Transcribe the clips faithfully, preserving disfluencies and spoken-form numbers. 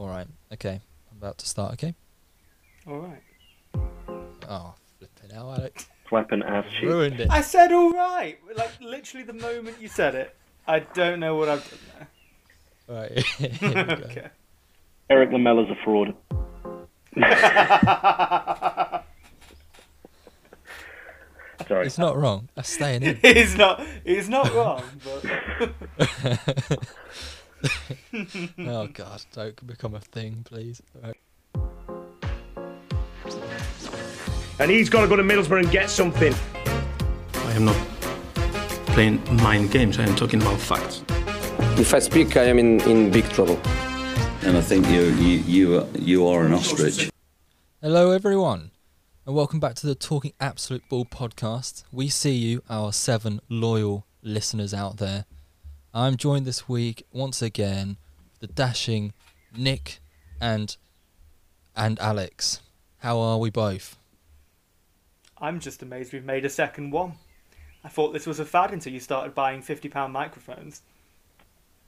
All right. Okay. I'm about to start. Okay. All right. Oh, flipping hell, Alex. Flapping ass cheek. Ruined it. I said all right. Like literally the moment you said it. I don't know what I've done there. All right. Here we go. Okay. Eric Lamella's a fraud. Sorry. It's not wrong. I'm staying in. It's not. It's not wrong. But... oh God! Don't become a thing, please. Right. And he's got to go to Middlesbrough and get something. I am not playing mind games. I am talking about facts. If I speak, I am in in big trouble. And I think you you you you are an ostrich. Hello, everyone. And welcome back to the Talking Absolute Ball podcast. We see you, our seven loyal listeners out there. I'm joined this week, once again, the dashing Nick and and Alex. How are we both? I'm just amazed we've made a second one. I thought this was a fad until you started buying fifty pound microphones.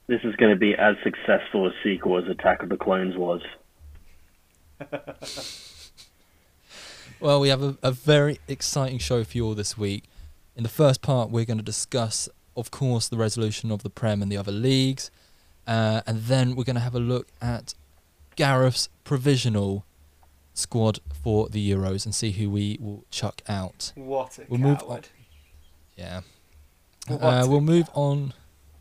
This is going to be as successful a sequel as Attack of the Clones was. Well, we have a, a very exciting show for you all this week. In the first part, we're going to discuss, of course, the resolution of the Prem and the other leagues. Uh, and then we're going to have a look at Gareth's provisional squad for the Euros and see who we will chuck out. What a we'll coward. Move on. Yeah. Uh, we'll move coward. on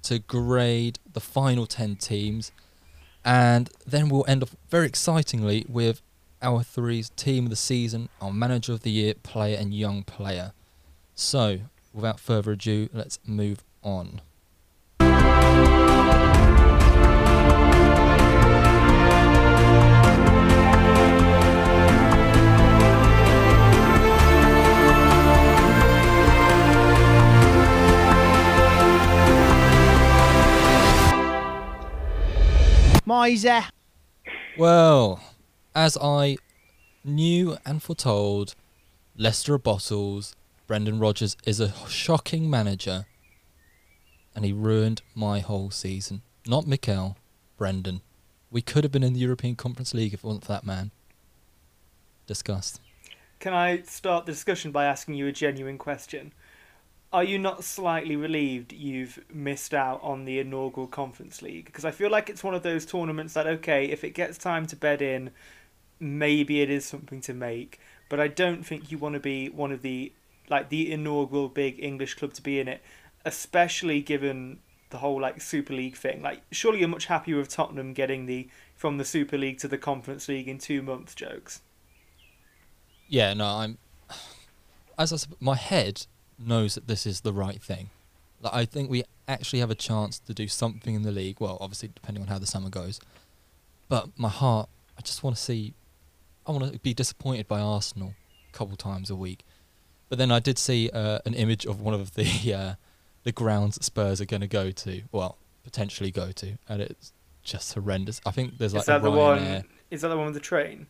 to grade the final ten teams. And then we'll end off very excitingly with our three's team of the season, our manager of the year, player and young player. So, without further ado, let's move on. Miser. Well, as I knew and foretold, Leicester are bottles, Brendan Rodgers is a shocking manager, and he ruined my whole season. Not Mikel, Brendan. We could have been in the European Conference League if it wasn't for that man. Disgust. Can I start the discussion by asking you a genuine question? Are you not slightly relieved you've missed out on the inaugural Conference League? Because I feel like it's one of those tournaments that, okay, if it gets time to bed in, maybe it is something to make. But I don't think you want to be one of the, like, the inaugural big English club to be in it, especially given the whole, like, Super League thing. Like, surely you're much happier with Tottenham getting the from the Super League to the Conference League in two months jokes. Yeah, no, I'm... As I said, my head knows that this is the right thing. Like, I think we actually have a chance to do something in the league. Well, obviously, depending on how the summer goes. But my heart, I just want to see... I want to be disappointed by Arsenal a couple times a week. But then I did see uh, an image of one of the uh, the grounds that Spurs are going to go to. Well, potentially go to. And it's just horrendous. I think there's like... Is that the one, is that the one with the train?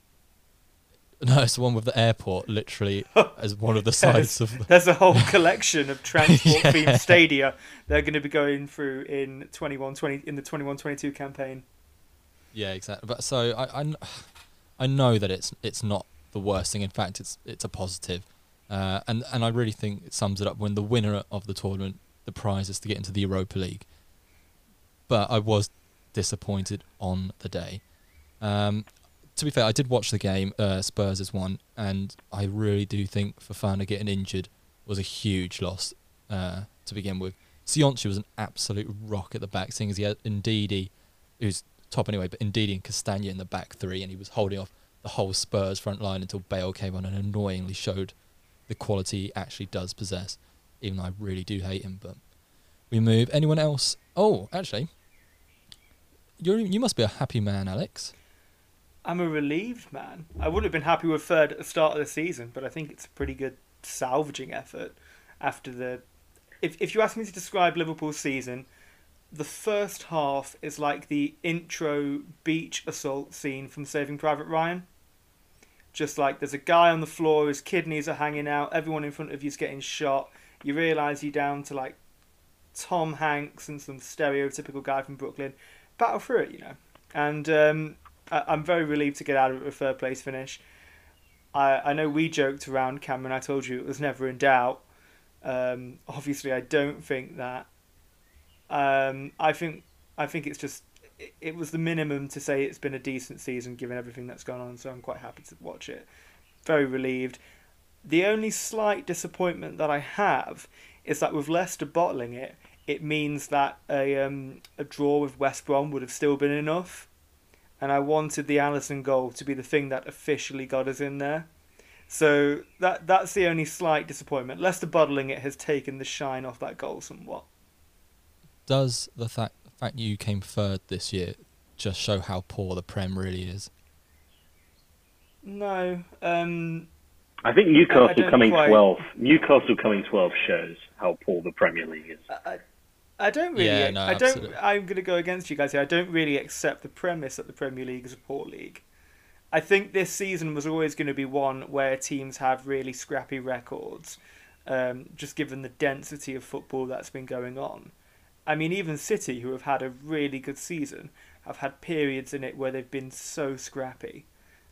No, it's the one with the airport, literally, as one of the sides of... The... There's a whole collection of transport-themed yeah. stadia they're going to be going through in twenty-one twenty in the twenty-one twenty-two campaign. Yeah, exactly. But so I, I, I know that it's it's not the worst thing. In fact, it's it's a positive, uh, and and I really think it sums it up when the winner of the tournament, the prize is to get into the Europa League. But I was disappointed on the day. Um, To be fair, I did watch the game, uh, Spurs has won, and I really do think Fofana getting injured was a huge loss uh, to begin with. Sionchi was an absolute rock at the back, seeing as he had Ndidi, who's top anyway, but Ndidi and Castagna in the back three, and he was holding off the whole Spurs front line until Bale came on and annoyingly showed the quality he actually does possess, even though I really do hate him. But we move. Anyone else? Oh, actually, you're, you must be a happy man, Alex. I'm a relieved man. I would have been happy with third at the start of the season, but I think it's a pretty good salvaging effort after the... If if you ask me to describe Liverpool's season, the first half is like the intro beach assault scene from Saving Private Ryan. Just like there's a guy on the floor, his kidneys are hanging out, everyone in front of you is getting shot. You realise you're down to like Tom Hanks and some stereotypical guy from Brooklyn. Battle through it, you know. And... um I, I'm very relieved to get out of it with a third place finish. I, I know we joked around, Cameron, I told you it was never in doubt. Um, obviously, I don't think that. Um, I think I think it's just, it, it was the minimum to say it's been a decent season given everything that's gone on, so I'm quite happy to watch it. Very relieved. The only slight disappointment that I have is that with Leicester bottling it, it means that a um, a draw with West Brom would have still been enough. And I wanted the Alisson goal to be the thing that officially got us in there. So that that's the only slight disappointment. Leicester bottling it has taken the shine off that goal somewhat. Does the fact, the fact you came third this year just show how poor the Prem really is? No. Um, I think Newcastle I coming quite... twelfth. Newcastle coming twelfth shows how poor the Premier League is. I, I don't really. Yeah, no, I don't. Absolutely. I'm going to go against you guys here. I don't really accept the premise that the Premier League is a poor league. I think this season was always going to be one where teams have really scrappy records, um, just given the density of football that's been going on. I mean, even City, who have had a really good season, have had periods in it where they've been so scrappy.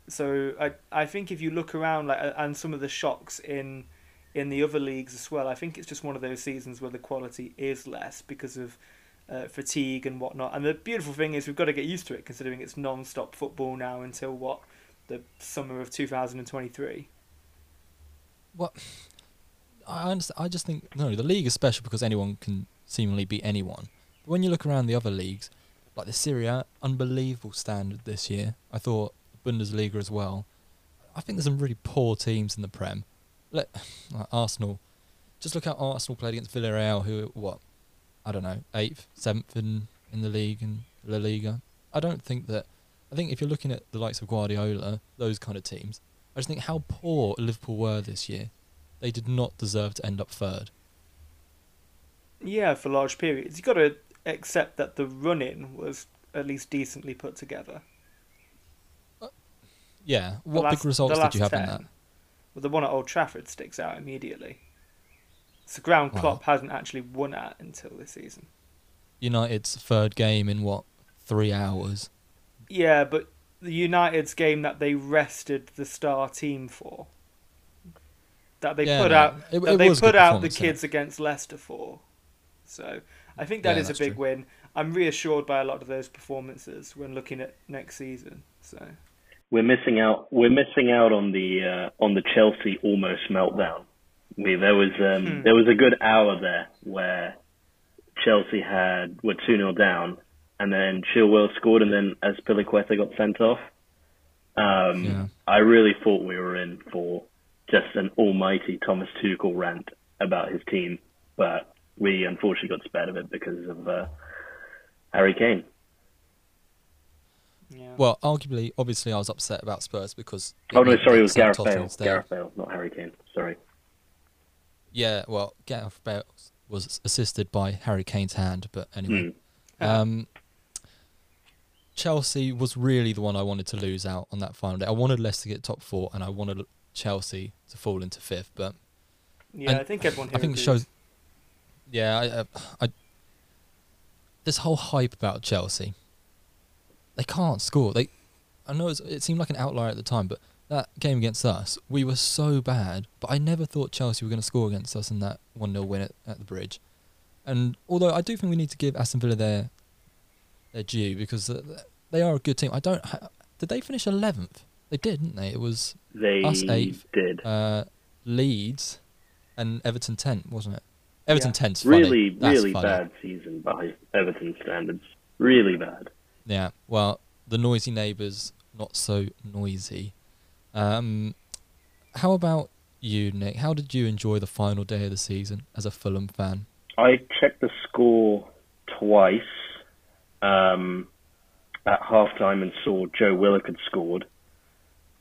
So I I think if you look around, like, and some of the shocks in in the other leagues as well, I think it's just one of those seasons where the quality is less because of uh, fatigue and whatnot. And the beautiful thing is we've got to get used to it, considering it's non-stop football now until, what, the summer of two thousand twenty-three? Well, I understand. I just think, no, the league is special because anyone can seemingly beat anyone. But when you look around the other leagues, like the Serie A, unbelievable standard this year. I thought Bundesliga as well. I think there's some really poor teams in the Prem. Let, like Arsenal, just look how Arsenal played against Villarreal, who what I don't know, eighth, seventh in in the league and La Liga. I don't think that. I think if you're looking at the likes of Guardiola, those kind of teams, I just think how poor Liverpool were this year. They did not deserve to end up third. Yeah, for large periods, you've got to accept that the run-in was at least decently put together. Yeah, what last, big results did you have ten in that? Well, the one at Old Trafford sticks out immediately. It's a ground wow. Klopp hasn't actually won at until this season. United's third game in, what, three hours? Yeah, but the United's game that they rested the star team for. That they yeah, put no, out it, that it they put out the kids against Leicester for. So I think that yeah, is a big true. win. I'm reassured by a lot of those performances when looking at next season. So We're missing out. We're missing out on the uh, on the Chelsea almost meltdown. I mean, there was um, hmm. there was a good hour there where Chelsea had were two nil down, and then Chilwell scored, and then Azpilicueta got sent off. Um, yeah. I really thought we were in for just an almighty Thomas Tuchel rant about his team, but we unfortunately got spared of it because of uh, Harry Kane. Yeah. Well, arguably, obviously, I was upset about Spurs because... Oh, no, sorry, it was Gareth Bale. Gareth Bale, not Harry Kane. Sorry. Yeah, well, Gareth Bale was assisted by Harry Kane's hand, but anyway. Mm. Um, Chelsea was really the one I wanted to lose out on that final day. I wanted Leicester to get top four, and I wanted Chelsea to fall into fifth, but... Yeah, I think everyone here I think it shows... Yeah, I, uh, I... this whole hype about Chelsea... They can't score. They, I know it's, it seemed like an outlier at the time, but that game against us, we were so bad, but I never thought Chelsea were going to score against us in that one nil win at, at the Bridge. And although I do think we need to give Aston Villa their their due because they are a good team. I don't... Did they finish eleventh? They did, didn't they? It was they us eighth, did. Uh, Leeds, and Everton tenth, wasn't it? Everton yeah. tenth's funny. Really, That's really funny. bad season by Everton standards. Really bad. Yeah, well, the noisy neighbours, not so noisy. Um, how about you, Nick? How did you enjoy the final day of the season as a Fulham fan? I checked the score twice um, at half-time and saw Joe Willock had scored.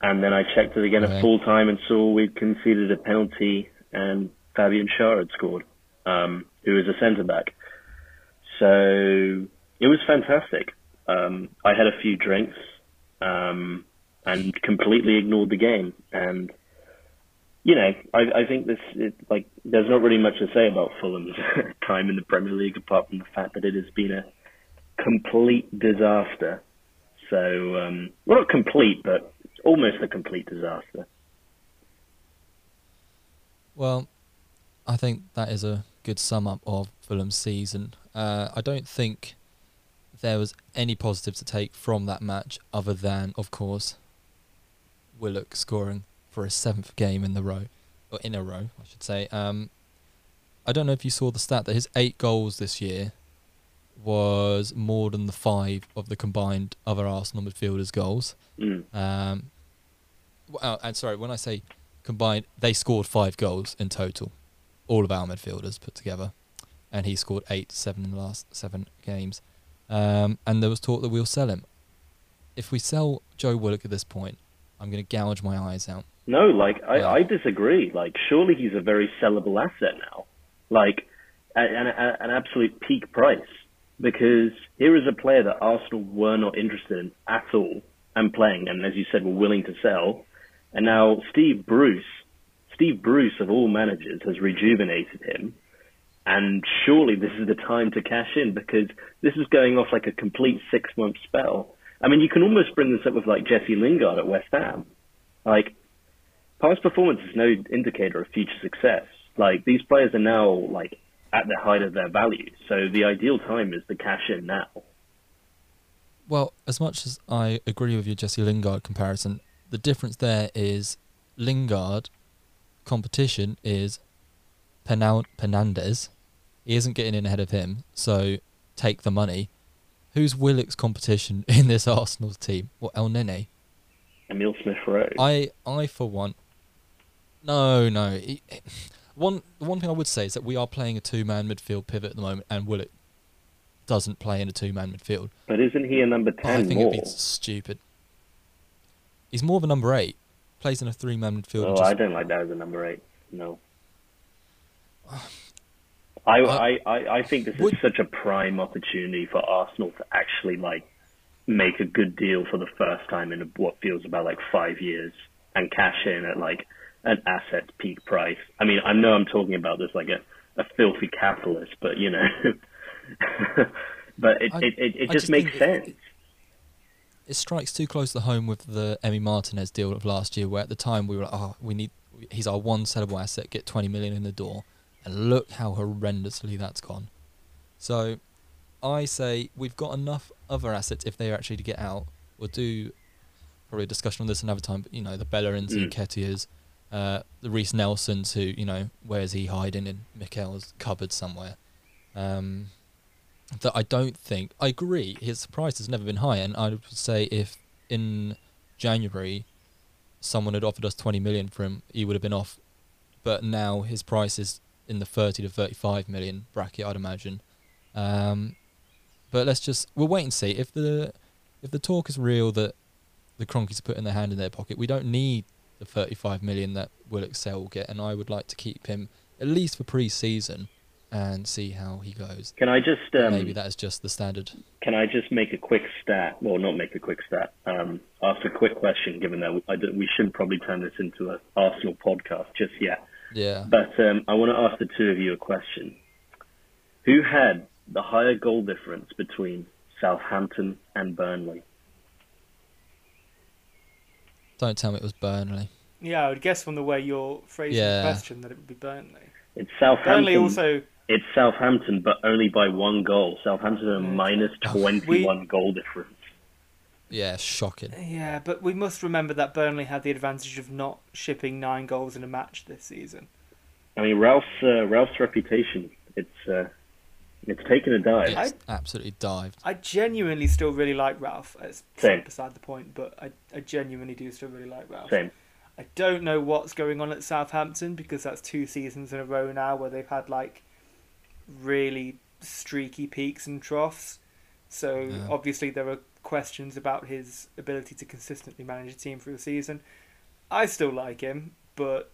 And then I checked it again okay. at full-time and saw we'd conceded a penalty and Fabian Schär had scored, um, who was a centre-back. So it was fantastic. Um, I had a few drinks um, and completely ignored the game. And, you know, I, I think this, it, like, there's not really much to say about Fulham's time in the Premier League apart from the fact that it has been a complete disaster So, um, well, not complete, but almost a complete disaster. Well, I think that is a good sum up of Fulham's season. Uh, I don't think there was any positive to take from that match other than, of course, Willock scoring for his seventh game in the row, or in a row, I should say. Um, I don't know if you saw the stat that his eight goals this year was more than the five of the combined other Arsenal midfielders' goals. Mm. Um, well, and sorry, when I say combined, they scored five goals in total, all of our midfielders put together, and he scored eight, seven in the last seven games. Um, and there was talk that we'll sell him. If we sell Joe Willock at this point, I'm going to gouge my eyes out. No, like I, yeah. I disagree. Like, surely he's a very sellable asset now, like at, at, at an absolute peak price. Because here is a player that Arsenal were not interested in at all and playing, and as you said, were willing to sell. And now Steve Bruce, Steve Bruce of all managers, has rejuvenated him. And surely this is the time to cash in, because this is going off like a complete six-month spell. I mean, you can almost bring this up with like Jesse Lingard at West Ham. Like, past performance is no indicator of future success. Like, these players are now like at the height of their value. So the ideal time is to cash in now. Well, as much as I agree with your Jesse Lingard comparison, the difference there is Lingard competition is Penandes. He isn't getting in ahead of him, so take the money. Who's Willock's competition in this Arsenal team? What, El Nene? Emile Smith-Rowe. I, I, for one... No, no. He, one, one thing I would say is that we are playing a two-man midfield pivot at the moment, and Willock doesn't play in a two-man midfield. But isn't he a number ten more? I think more? It'd be stupid. He's more of a number eight. Plays in a three-man midfield. Oh, just... I don't like that as a number eight. No. I, I, I, I think this would... is such a prime opportunity for Arsenal to actually like make a good deal for the first time in what feels about like five years and cash in at like an asset peak price. I mean, I know I'm talking about this like a, a filthy capitalist, but you know, but it, I, it, it, it just, just makes sense. It, it strikes too close to home with the Emi Martinez deal of last year, where at the time we were like, oh, we need, he's our one sellable asset, get twenty million in the door. And look how horrendously that's gone. So I say we've got enough other assets if they are actually to get out. We'll do probably a discussion on this another time, but, you know, the Bellerins mm. and Ketias, uh, the Reece Nelsons who, you know, where is he hiding in Mikel's cupboard somewhere? Um, that I don't think... I agree, his price has never been higher, and I would say if in January someone had offered us twenty million for him, he would have been off. But now his price is... in the thirty to thirty-five million bracket, I'd imagine. Um, but let's just we'll wait and see if the if the talk is real that the Cronkies are putting their hand in their pocket. We don't need the thirty-five million that Willock Sale will get, and I would like to keep him at least for pre-season and see how he goes. Can I just um, maybe that is just the standard? Can I just make a quick stat? Well, not make a quick stat. Um, ask a quick question. Given that we, I don't, we shouldn't probably turn this into an Arsenal podcast just yet. Yeah. But um, I want to ask the two of you a question. Who had the higher goal difference between Southampton and Burnley? Don't tell me it was Burnley. Yeah, I would guess from the way you're phrasing yeah. the question that it would be Burnley. It's Southampton. Burnley also... It's Southampton, but only by one goal. Southampton are mm. minus twenty-one we... goal difference. Yeah, shocking. Yeah, but we must remember that Burnley had the advantage of not shipping nine goals in a match this season. I mean, Ralph's uh, Ralph's reputation, it's uh, it's taken a dive. It's I, absolutely dived. I genuinely still really like Ralph. It's Same. beside the point, but I, I genuinely do still really like Ralph. Same. I don't know what's going on at Southampton, because that's two seasons in a row now where they've had like really streaky peaks and troughs. So yeah. obviously there are questions about his ability to consistently manage a team through the season. I still like him, but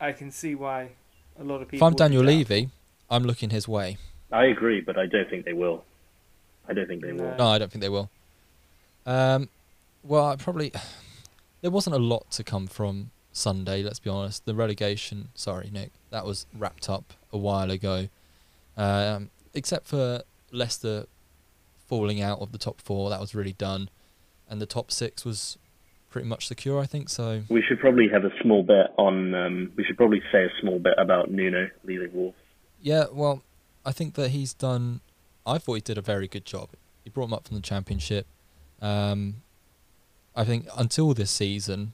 I can see why a lot of people... If I'm Daniel Levy, I'm looking his way. I agree, but I don't think they will. I don't think they no. will. No, I don't think they will. Um, well, I probably... There wasn't a lot to come from Sunday, let's be honest. The relegation... Sorry, Nick. That was wrapped up a while ago. Um, except for Leicester... falling out of the top four, that was really done. and the top six was pretty much secure, I think. So we should probably have a small bet on. Um, we should probably say a small bet about Nuno leaving Wolves. Yeah, well, I think that he's done. I thought he did a very good job. He brought him up from the Championship. Um, I think until this season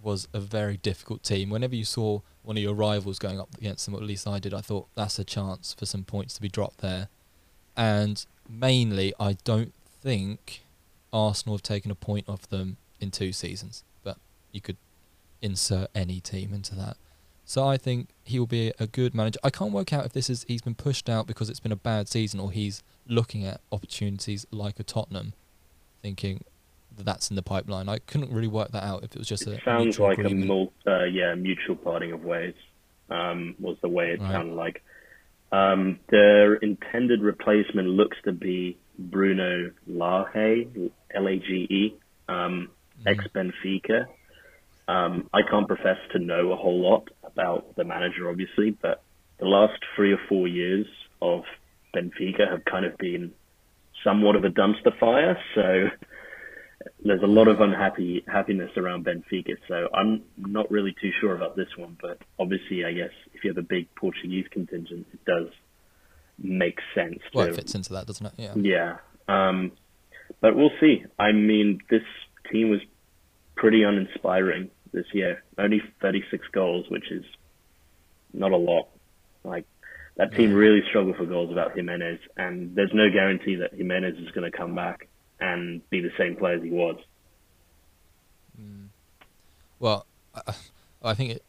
was a very difficult team. Whenever you saw one of your rivals going up against them, or at least I did, I thought that's a chance for some points to be dropped there. And mainly, I don't think Arsenal have taken a point off them in two seasons, but you could insert any team into that. So I think he will be a good manager. I can't work out if this is he's been pushed out because it's been a bad season, or he's looking at opportunities like a Tottenham, thinking that that's in the pipeline. I couldn't really work that out if it was just it a sounds like agreement. a mul uh, yeah mutual parting of ways um, was the way it right. sounded like. Um, their intended replacement looks to be Bruno Lage, L A G E, um, mm. ex-Benfica. Um, I can't profess to know a whole lot about the manager, obviously, but the last three or four years of Benfica have kind of been somewhat of a dumpster fire. So there's a lot of unhappy happiness around Benfica. So I'm not really too sure about this one, but obviously, I guess if you have a big Portuguese contingent, it does make sense. Well, to, it fits into that, doesn't it? Yeah. Yeah. Um, but we'll see. I mean, this team was pretty uninspiring this year. Only thirty-six goals, which is not a lot. Like, that team really struggled for goals without Jimenez, and there's no guarantee that Jimenez is going to come back and be the same player as he was. Mm. Well, I, I think it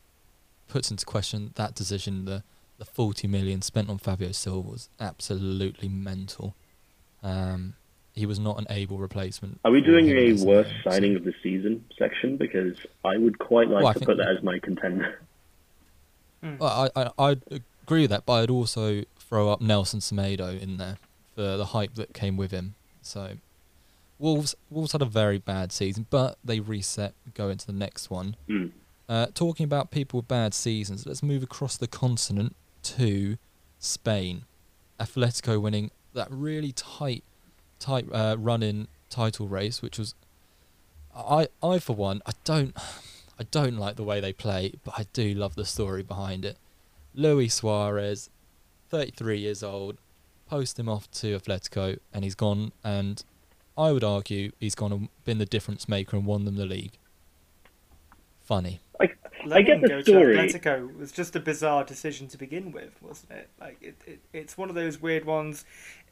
puts into question that decision. The the forty million spent on Fabio Silva was absolutely mental. Um, he was not an able replacement. Are we doing a worst signing of the season section? Because I would quite like well, to put that as my contender. Mm. Well, I, I, I'd agree with that, but I'd also throw up Nelson Semedo in there for the hype that came with him. So Wolves Wolves had a very bad season, but they reset, go into the next one. Mm. Uh, talking about people with bad seasons, let's move across the continent to Spain. Atletico winning that really tight tight uh, run-in title race, which was, I I for one, I don't I don't like the way they play, but I do love the story behind it. Luis Suarez, thirty-three years old, post him off to Atletico, and he's gone, and I would argue he's gone and been the difference maker and won them the league. Funny. I, I get the story. Letting go to Atletico was just a bizarre decision to begin with, wasn't it? Like it, it, it's one of those weird ones.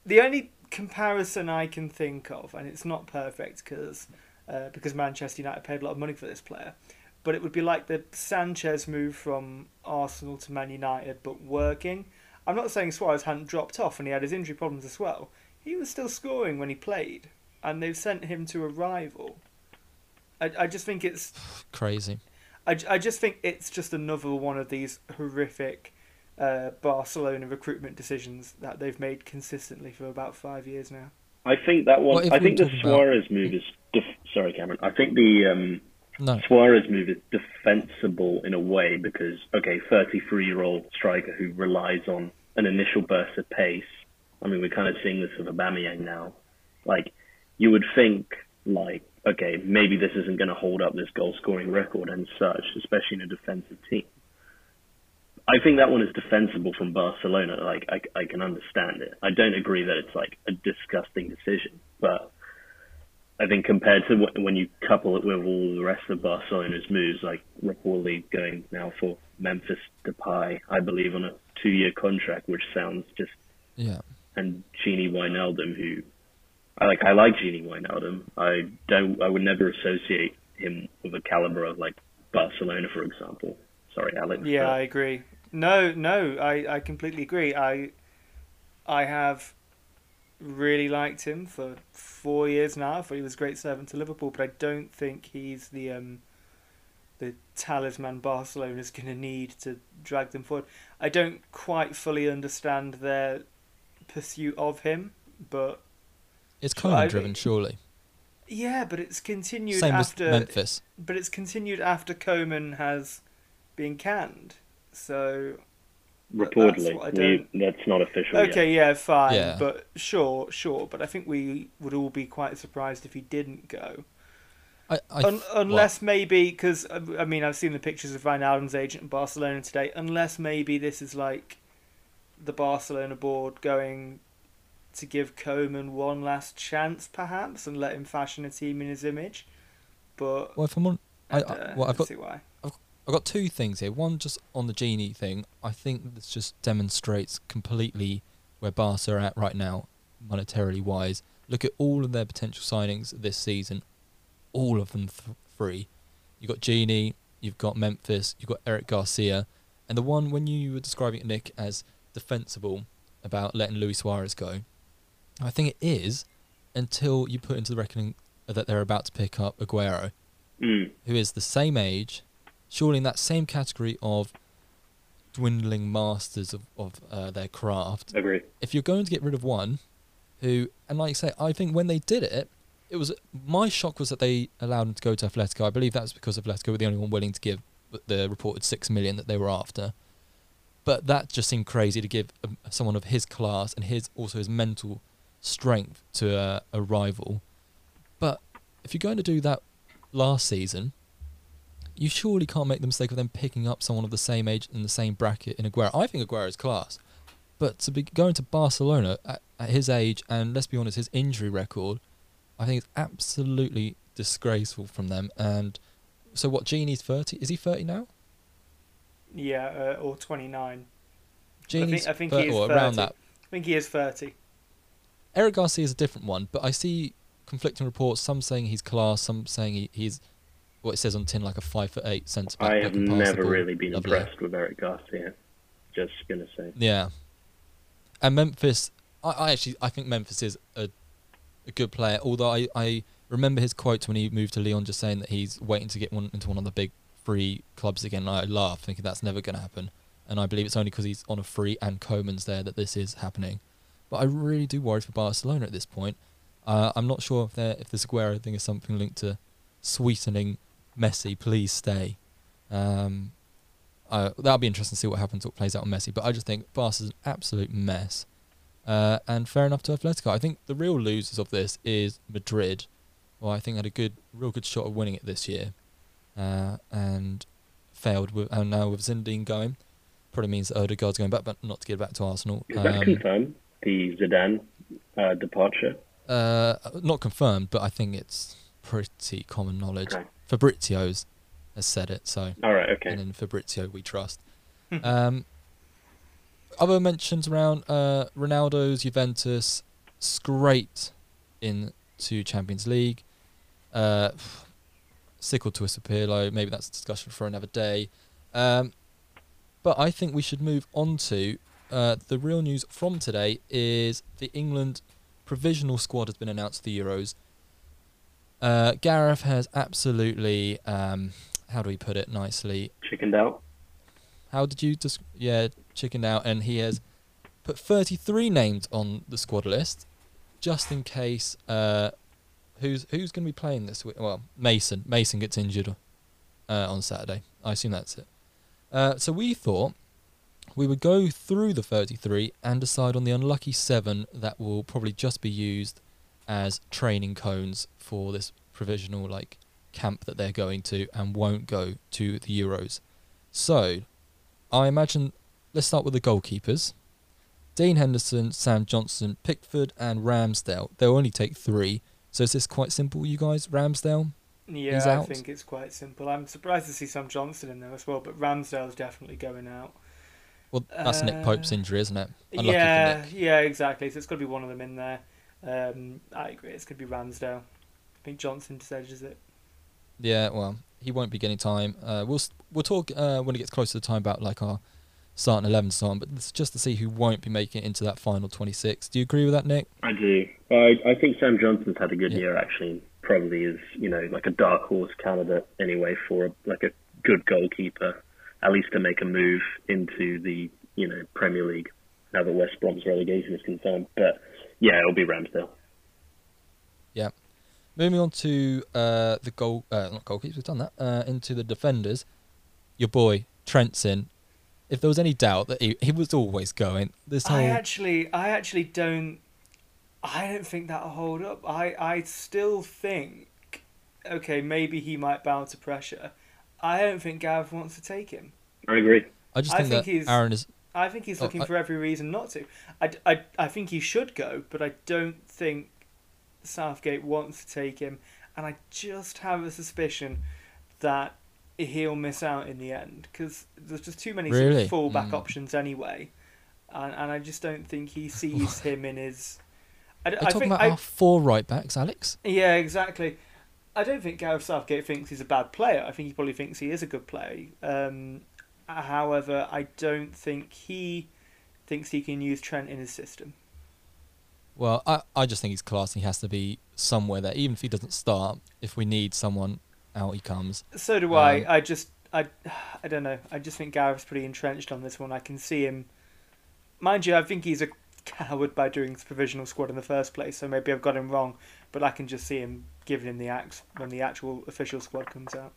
The only comparison I can think of, and it's not perfect because uh, because Manchester United paid a lot of money for this player, but it would be like the Sanchez move from Arsenal to Man United, but working. I'm not saying Suarez hadn't dropped off and he had his injury problems as well. He was still scoring when he played. And they've sent him to a rival. I, I just think it's crazy. I, I just think it's just another one of these horrific uh, Barcelona recruitment decisions that they've made consistently for about five years now. I think that one. I think the Suarez about... move is def sorry, Cameron. I think the um, no. Suarez move is defensible in a way because okay, thirty-three-year-old striker who relies on an initial burst of pace. I mean, we're kind of seeing this with Aubameyang now, like. You would think, like, okay, maybe this isn't going to hold up this goal-scoring record and such, especially in a defensive team. I think that one is defensible from Barcelona. Like, I, I can understand it. I don't agree that it's, like, a disgusting decision. But I think compared to what, when you couple it with all the rest of Barcelona's moves, like reportedly going now for Memphis Depay, I believe, on a two-year contract, which sounds just... Yeah. And Gini Wijnaldum, who... I like I like Gini Wijnaldum. I don't. I would never associate him with a caliber of like Barcelona, for example. Sorry, Alex. Yeah, I agree. No, no, I, I completely agree. I I have really liked him for four years now. I thought he was a great servant to Liverpool, but I don't think he's the um the talisman Barcelona's going to need to drag them forward. I don't quite fully understand their pursuit of him, but. It's Coleman driven, surely. Yeah, but it's continued Same after Memphis. But it's continued after Coleman has been canned. So Reportedly, that's, we, that's not official. Okay, yet. yeah, fine, yeah. but sure, sure. But I think we would all be quite surprised if he didn't go. I, I, Un- unless what? maybe, because I mean, I've seen the pictures of Wijnaldum's agent in Barcelona today. Unless maybe this is like the Barcelona board going to give Koeman one last chance, perhaps, and let him fashion a team in his image. But well, if I'm on, I, I, uh, well, I've got, see why. I've, I've got two things here. One, just on the Genie thing, I think this just demonstrates completely where Barca are at right now, monetarily wise. Look at all of their potential signings this season. All of them th- free. You've got Genie, you've got Memphis, you've got Eric Garcia. And the one, when you were describing it, Nick, as defensible about letting Luis Suarez go, I think it is until you put into the reckoning that they're about to pick up Aguero, mm. who is the same age, surely in that same category of dwindling masters of, of uh, their craft. Agreed. If you're going to get rid of one, who, and like I say, I think when they did it, It was my shock was that they allowed him to go to Atletico. I believe that was because Atletico were the only one willing to give the reported six million that they were after. But that just seemed crazy to give someone of his class and his also his mental strength to a, a rival. But if you're going to do that last season, you surely can't make the mistake of them picking up someone of the same age in the same bracket in Aguero. I think Aguero's class, but to be going to Barcelona at, at his age and let's be honest, his injury record. I think it's absolutely disgraceful from them. And so what, Genie's thirty? Is he thirty now? Yeah, uh, or twenty-nine. Genie's I think, I think thirty, he is thirty. Around that. I think he is thirty. Eric Garcia is a different one, but I see conflicting reports, some saying he's class, some saying he, he's, what it says on tin, like a five foot eight centre-back. I have never really been Lovely. impressed with Eric Garcia. Just going to say. Yeah. And Memphis, I, I actually, I think Memphis is a... a good player, although I, I remember his quote when he moved to Lyon just saying that he's waiting to get one into one of the big free clubs again. I laugh thinking that's never going to happen, and I believe it's only because he's on a free and Koeman's there that this is happening. But I really do worry for Barcelona at this point. Uh, I'm not sure if they're, if the Aguero thing is something linked to sweetening Messi, please stay. Um, uh, that'll be interesting to see what happens, what plays out on Messi, but I just think Barca's an absolute mess. Uh, and fair enough to Atletico. I think the real losers of this is Madrid, who I think had a good, real good shot of winning it this year, uh, and failed. With, and now with Zinedine going, probably means that Odegaard's going back, but not to get back to Arsenal. Is um, that confirmed? The Zidane uh, departure? Uh, not confirmed, but I think it's pretty common knowledge. Okay. Fabrizio's has said it, so. All right. Okay. And in Fabrizio, we trust. um. Other mentions around uh, Ronaldo's Juventus scraped into Champions League. Uh, sickle to a Pirlo. Maybe that's a discussion for another day. Um, but I think we should move on to uh, the real news from today is the England provisional squad has been announced for the Euros. Uh, Gareth has absolutely, um, how do we put it nicely? Chickened out. How did you just, yeah, chickened out, and he has put thirty-three names on the squad list, just in case. Uh, who's who's going to be playing this week? Well, Mason. Mason gets injured uh, on Saturday. I assume that's it. Uh, so we thought we would go through the thirty-three and decide on the unlucky seven that will probably just be used as training cones for this provisional like camp that they're going to and won't go to the Euros. So. I imagine, let's start with the goalkeepers. Dean Henderson, Sam Johnson, Pickford and Ramsdale. They'll only take three. So is this quite simple, you guys? Ramsdale? Yeah, I think it's quite simple. I'm surprised to see Sam Johnson in there as well, but Ramsdale's definitely going out. Well, that's uh, Nick Pope's injury, isn't it? Unlucky yeah, for Nick. yeah, exactly. So it's got to be one of them in there. Um, I agree, it's going to be Ramsdale. I think Johnson decides it. Yeah, well... He won't be getting time. Uh, we'll we'll talk uh, when it gets closer to the time about like our starting eleven so on, but it's just to see who won't be making it into that final twenty-six. Do you agree with that, Nick? I do. I I think Sam Johnson's had a good yeah. year actually. Probably is you know like a dark horse candidate anyway for a, like a good goalkeeper, at least to make a move into the you know Premier League now that West Brom's relegation is concerned. But yeah, it'll be Ramsdale. Yeah. Moving on to uh, the goal, uh, not goalkeepers, we've done that, uh, into the defenders. Your boy, Trent's in. if there was any doubt that he, he was always going this whole... I actually, I actually don't, I don't think that'll hold up. I, I still think, okay, maybe he might bow to pressure. I don't think Gareth wants to take him. I agree. I just think, I think that he's, Aaron is... I think he's looking oh, I, for every reason not to. I, I, I think he should go, but I don't think Southgate wants to take him. And I just have a suspicion that he'll miss out in the end, because there's just too many really? sort of fallback mm. options anyway, and and I just don't think he sees him in his. I, We're I talking think about I, our four right backs, Alex. Yeah, exactly. I don't think Gareth Southgate thinks he's a bad player. I think he probably thinks he is a good player. Um, however, I don't think he thinks he can use Trent in his system. Well, I I just think he's class, and he has to be somewhere there, even if he doesn't start. If we need someone, out he comes. So do I. Um, I just, I, I don't know. I just think Gareth's pretty entrenched on this one. I can see him. Mind you, I think he's a coward by doing his provisional squad in the first place, so maybe I've got him wrong, but I can just see him giving him the axe when the actual official squad comes out.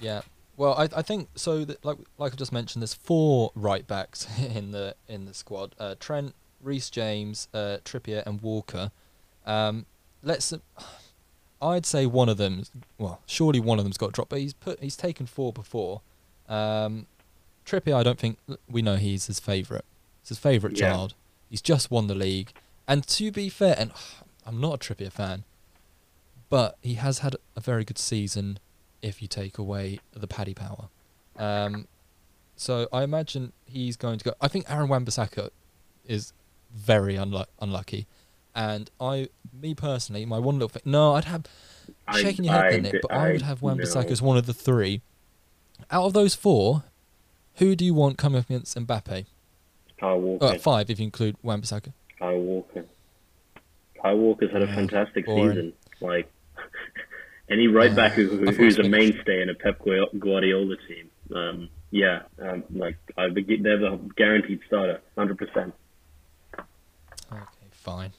Yeah. Well, I I think so. That, like like I just mentioned, there's four right backs in the in the squad. Uh, Trent, Reece James, uh, Trippier, and Walker. Um, let's. Uh, I'd say one of them, well, surely one of them's got dropped, but he's put, he's taken four before. Um, Trippier, I don't think, we know he's his favourite. It's his favourite yeah. child. He's just won the league. And to be fair, and oh, I'm not a Trippier fan, but he has had a very good season if you take away the Paddy Power. Um, so I imagine he's going to go. I think Aaron Wan-Bissaka is very unlu- unlucky. And I, me personally, my one little thing... No, I'd have... I, shaking your head in it, but I, I would have Wan-Bissaka as one of the three. Out of those four, who do you want coming up against Mbappe? Kyle Walker. Oh, five, if you include Wan-Bissaka. Kyle Walker. Kyle Walker's had yeah, a fantastic boring. season. Like, any right back uh, who, who, who's a mainstay in a Pep Guardiola team. Um, yeah, um, like, I, they're the guaranteed starter, one hundred percent. Okay, fine.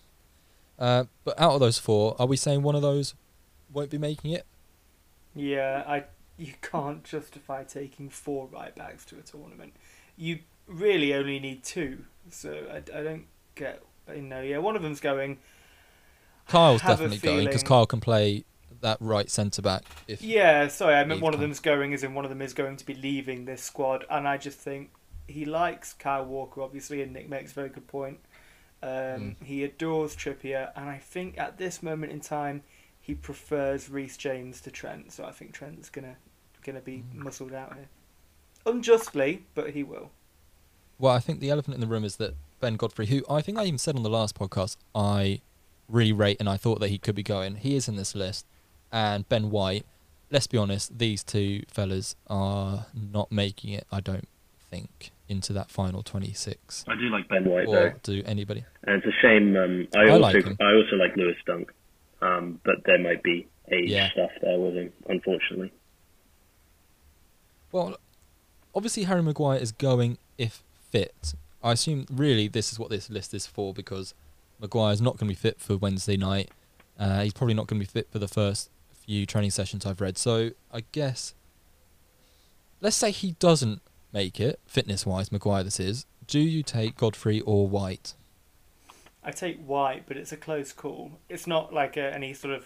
Uh, but out of those four, are we saying one of those won't be making it? Yeah, I you can't justify taking four right backs to a tournament. You really only need two, so I, I don't get. You know, yeah, one of them's going. Kyle's definitely going because Kyle can play that right centre back. If yeah, sorry, I meant one of them's going, as in one of them is going to be leaving this squad, and I just think he likes Kyle Walker obviously, and Nick makes a very good point. Um, mm. He adores Trippier, and I think at this moment in time, he prefers Reece James to Trent. So I think Trent's gonna gonna be mm. muscled out here, unjustly, but he will. Well, I think the elephant in the room is that Ben Godfrey, who I think I even said on the last podcast, I really rate, and I thought that he could be going. He is in this list, and Ben White. Let's be honest; these two fellas are not making it. I don't think. Into that final twenty-six. I do like Ben White, or though. Do anybody? And it's a shame. Um, I, I also, like him. I also like Lewis Dunk, um, but there might be age yeah. stuff there with him, unfortunately. Well, obviously Harry Maguire is going if fit. I assume really this is what this list is for, because Maguire's not going to be fit for Wednesday night. Uh, he's probably not going to be fit for the first few training sessions I've read. So I guess let's say he doesn't make it, fitness-wise, Maguire this is. Do you take Godfrey or White? I take White, but it's a close call. It's not like a, any sort of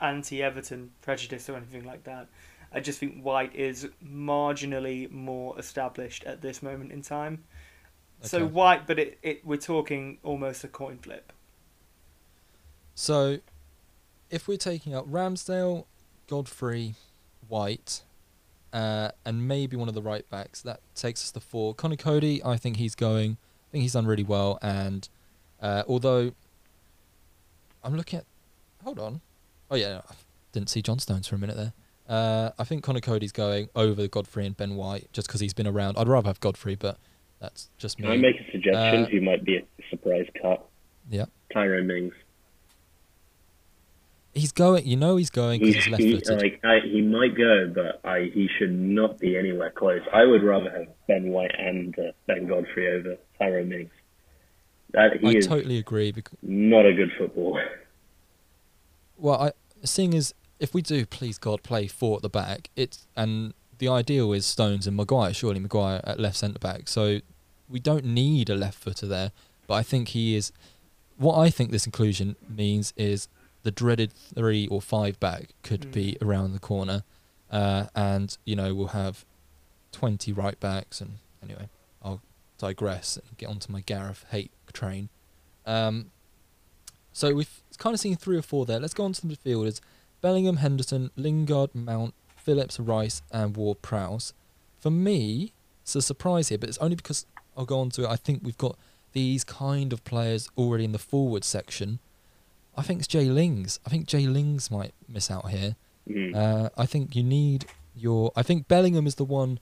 anti-Everton prejudice or anything like that. I just think White is marginally more established at this moment in time. Okay. So White, but it, it we're talking almost a coin flip. So, if we're taking out Ramsdale, Godfrey, White... Uh, and maybe one of the right backs. That takes us to four. Connor Cody, I think he's going. I think he's done really well. And uh, although I'm looking at... Hold on. Oh, yeah. No, I didn't see John Stones for a minute there. Uh, I think Connor Cody's going over Godfrey and Ben White just because he's been around. I'd rather have Godfrey, but that's just me. Can I make a suggestion? Uh, who might be a surprise cut? Yeah. Tyrone Mings. He's going. You know he's going because he's, he's left-footed. He, like, I, he might go, but I, he should not be anywhere close. I would rather have Ben White and uh, Ben Godfrey over Tyrone Mings. That, he I is totally agree. Because... Not a good footballer. Well, I, seeing as if we do, please God, play four at the back. It's and the ideal is Stones and Maguire, surely Maguire at left centre-back. So we don't need a left footer there, but I think he is... What I think this inclusion means is the dreaded three or five back could mm. be around the corner, uh, and, you know, we'll have twenty right backs, and anyway, I'll digress and get onto my Gareth hate train. Um, so we've kind of seen three or four there. Let's go on to the midfielders. Bellingham, Henderson, Lingard, Mount, Phillips, Rice, and Ward-Prowse. For me, it's a surprise here, but it's only because I'll go on to it. I think we've got these kind of players already in the forward section. I think it's Jay Lings. I think Jay Lings might miss out here. Mm. Uh, I think you need your... I think Bellingham is the one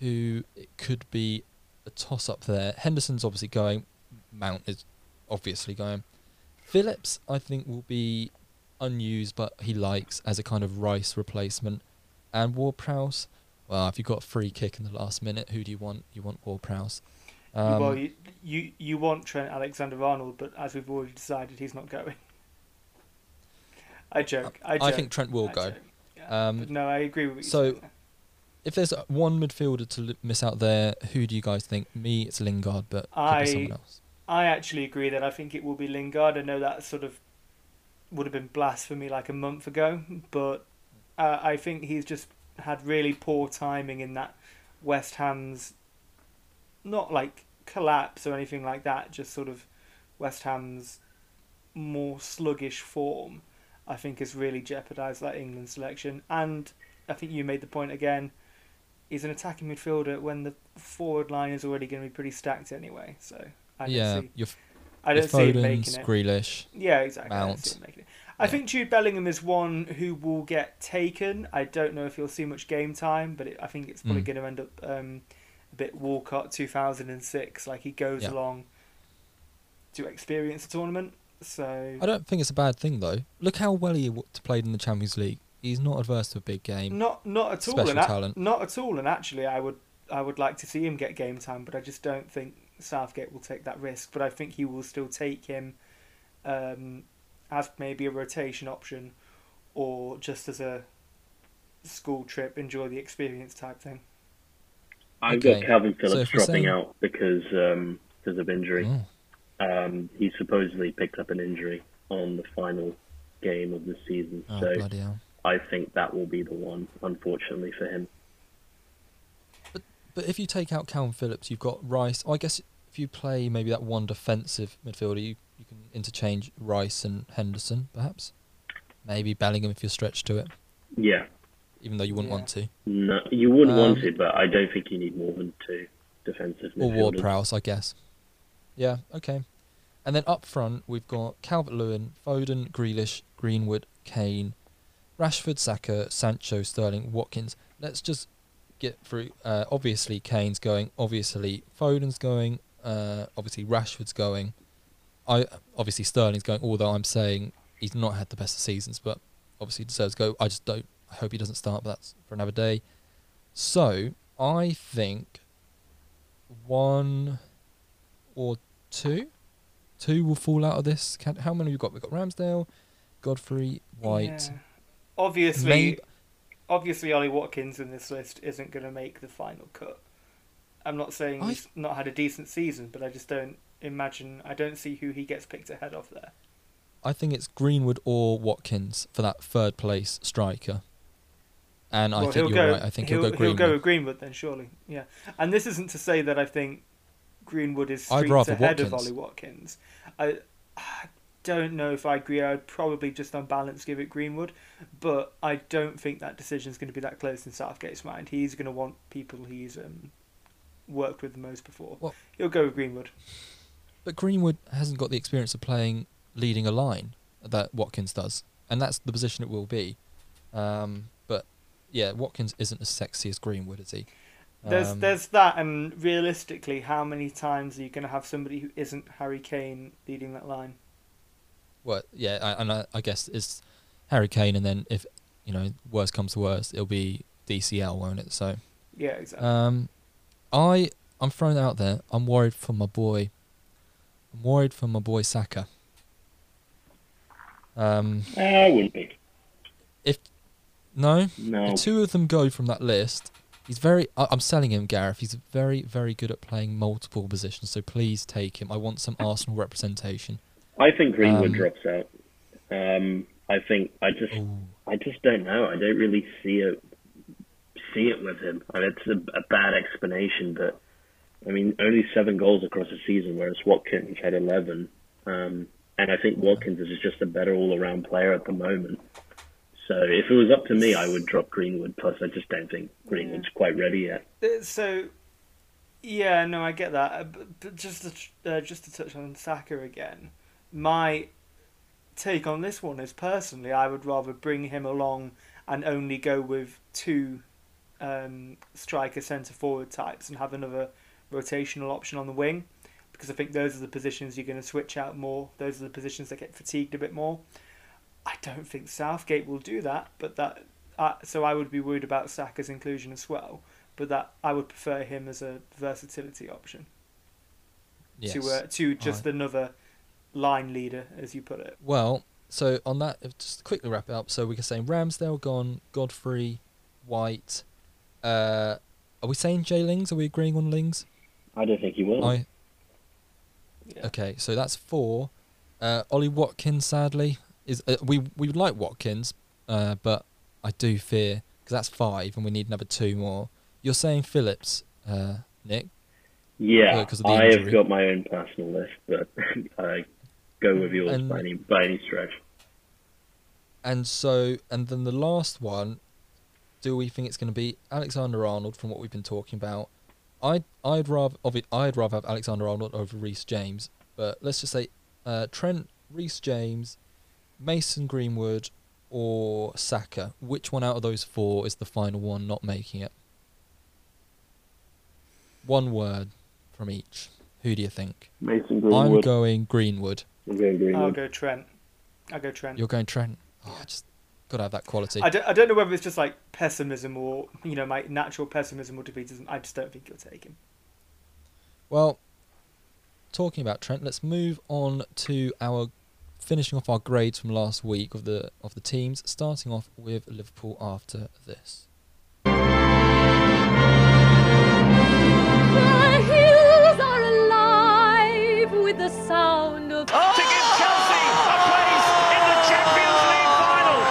who it could be a toss-up there. Henderson's obviously going. Mount is obviously going. Phillips, I think, will be unused, but he likes as a kind of Rice replacement. And Ward-Prowse, well, if you've got a free kick in the last minute, who do you want? You want Ward-Prowse. Um, well, you, you you want Trent Alexander-Arnold, but as we've already decided, he's not going. I joke. I, joke. I think Trent will I go. Yeah. Um, no, I agree with you. So, if there's one midfielder to miss out there, who do you guys think? Me, it's Lingard, but I, someone else. I actually agree that I think it will be Lingard. I know that sort of would have been blasphemy like a month ago, but uh, I think he's just had really poor timing in that West Ham's... not like collapse or anything like that, just sort of West Ham's more sluggish form, I think, has really jeopardised that England selection. And I think you made the point again, he's an attacking midfielder when the forward line is already going to be pretty stacked anyway. So I don't yeah, see, you're, I don't you're see Foden, him making it. Grealish, yeah, exactly. Mount. I, don't see him making it. I yeah. think Jude Bellingham is one who will get taken. I don't know if he'll see much game time, but it, I think it's probably mm. going to end up... Um, a bit Walcott two thousand six, like he goes yeah. along to experience the tournament. So I don't think it's a bad thing though. Look how well he played in the Champions League. He's not adverse to a big game. Not not at all. Special and talent. Not at all. And actually, I would I would like to see him get game time, but I just don't think Southgate will take that risk. But I think he will still take him um, as maybe a rotation option, or just as a school trip, enjoy the experience type thing. I've okay. got Calvin Phillips so dropping saying... out because um, because of injury. Oh. Um, he supposedly picked up an injury on the final game of the season, oh, so bloody hell. I think that will be the one, unfortunately, for him. But but if you take out Calvin Phillips, you've got Rice. I guess if you play maybe that one defensive midfielder, you, you can interchange Rice and Henderson, perhaps. Maybe Bellingham if you're stretched to it. Yeah. Even though you wouldn't yeah. want to. No, you wouldn't um, want to, but I don't think you need more than two defensive midfielders. Or Ward-Prowse, I guess. Yeah, okay. And then up front, we've got Calvert-Lewin, Foden, Grealish, Greenwood, Kane, Rashford, Saka, Sancho, Sterling, Watkins. Let's just get through. Uh, obviously, Kane's going. Obviously, Foden's going. Uh, obviously, Rashford's going. I Obviously, Sterling's going, although I'm saying he's not had the best of seasons, but obviously deserves to go. I just don't. I hope he doesn't start, but that's for another day. So, I think one or two. Two will fall out of this. Can, how many have we got? We've got Ramsdale, Godfrey, White. Yeah. Obviously, Maybe. obviously, Ollie Watkins in this list isn't going to make the final cut. I'm not saying I... he's not had a decent season, but I just don't imagine... I don't see who he gets picked ahead of there. I think it's Greenwood or Watkins for that third place striker. And well, I think you're go, right. I think he'll, he'll go Greenwood. He'll go with Greenwood then, surely. Yeah. And this isn't to say that I think Greenwood is streets ahead Watkins. of Ollie Watkins. I, I don't know if I agree. I'd probably just on balance give it Greenwood. But I don't think that decision's going to be that close in Southgate's mind. He's going to want people he's um, worked with the most before. Well, he'll go with Greenwood. But Greenwood hasn't got the experience of playing leading a line that Watkins does. And that's the position it will be. Um... Yeah, Watkins isn't as sexy as Greenwood, is he? Um, there's there's that, and realistically, how many times are you going to have somebody who isn't Harry Kane leading that line? Well, yeah, I, and I, I guess it's Harry Kane, and then if, you know, worst comes to worst, it'll be D C L, won't it? So yeah, exactly. Um, I, I'm thrown out there. I'm worried for my boy. I'm worried for my boy Saka. Um, I wouldn't be. If... No? no, if two of them go from that list, He's very, I, I'm selling him, Gareth. He's very, very good at playing multiple positions, so please take him. I want some Arsenal representation. I think Greenwood um, drops out. Um, I think, I just, ooh. I just don't know. I don't really see it, see it with him. I mean, it's a, a bad explanation, but I mean, only seven goals across the season, whereas Watkins had eleven. Um, and I think Watkins is just a better all-around player at the moment. So if it was up to me, I would drop Greenwood. Plus, I just don't think Greenwood's quite ready yet. So, yeah, no, I get that. But just to, uh, just to touch on Saka again, my take on this one is personally, I would rather bring him along and only go with two um, striker centre-forward types and have another rotational option on the wing, because I think those are the positions you're going to switch out more. Those are the positions that get fatigued a bit more. I don't think Southgate will do that, but that uh, so I would be worried about Saka's inclusion as well. But that I would prefer him as a versatility option, yes, to uh, to just right. another line leader, as you put it. Well, so on that, just quickly wrap it up. So we can say Ramsdale gone, Godfrey, White. Uh, are we saying Jay Lings? Are we agreeing on Lings? I don't think he will. I... Yeah. Okay, so that's four. Uh, Ollie Watkins, sadly, is uh, we we would like Watkins, uh, but I do fear, because that's five, and we need another two more. You're saying Phillips, uh, Nick? Yeah, uh, I injury. have got my own personal list, but I go with yours and, by any by any stretch. And so, and then the last one, do we think it's going to be Alexander-Arnold? From what we've been talking about, I'd, I'd rather I'd rather have Alexander-Arnold over Reece James, but let's just say uh, Trent, Reece James, Mason Greenwood, or Saka. Which one out of those four is the final one not making it? One word from each. Who do you think? Mason Greenwood. I'm going Greenwood. I'm going Greenwood. I'll go Trent. I'll go Trent. You're going Trent. Oh, I just... gotta have that quality. I don't, I don't know whether it's just like pessimism or, you know, my natural pessimism or defeatism. I just don't think you'll take him. Well, talking about Trent, let's move on to our finishing off our grades from last week of the of the teams, starting off with Liverpool after this. The hills are alive with the sound of oh! To give Chelsea a place in the Champions League final.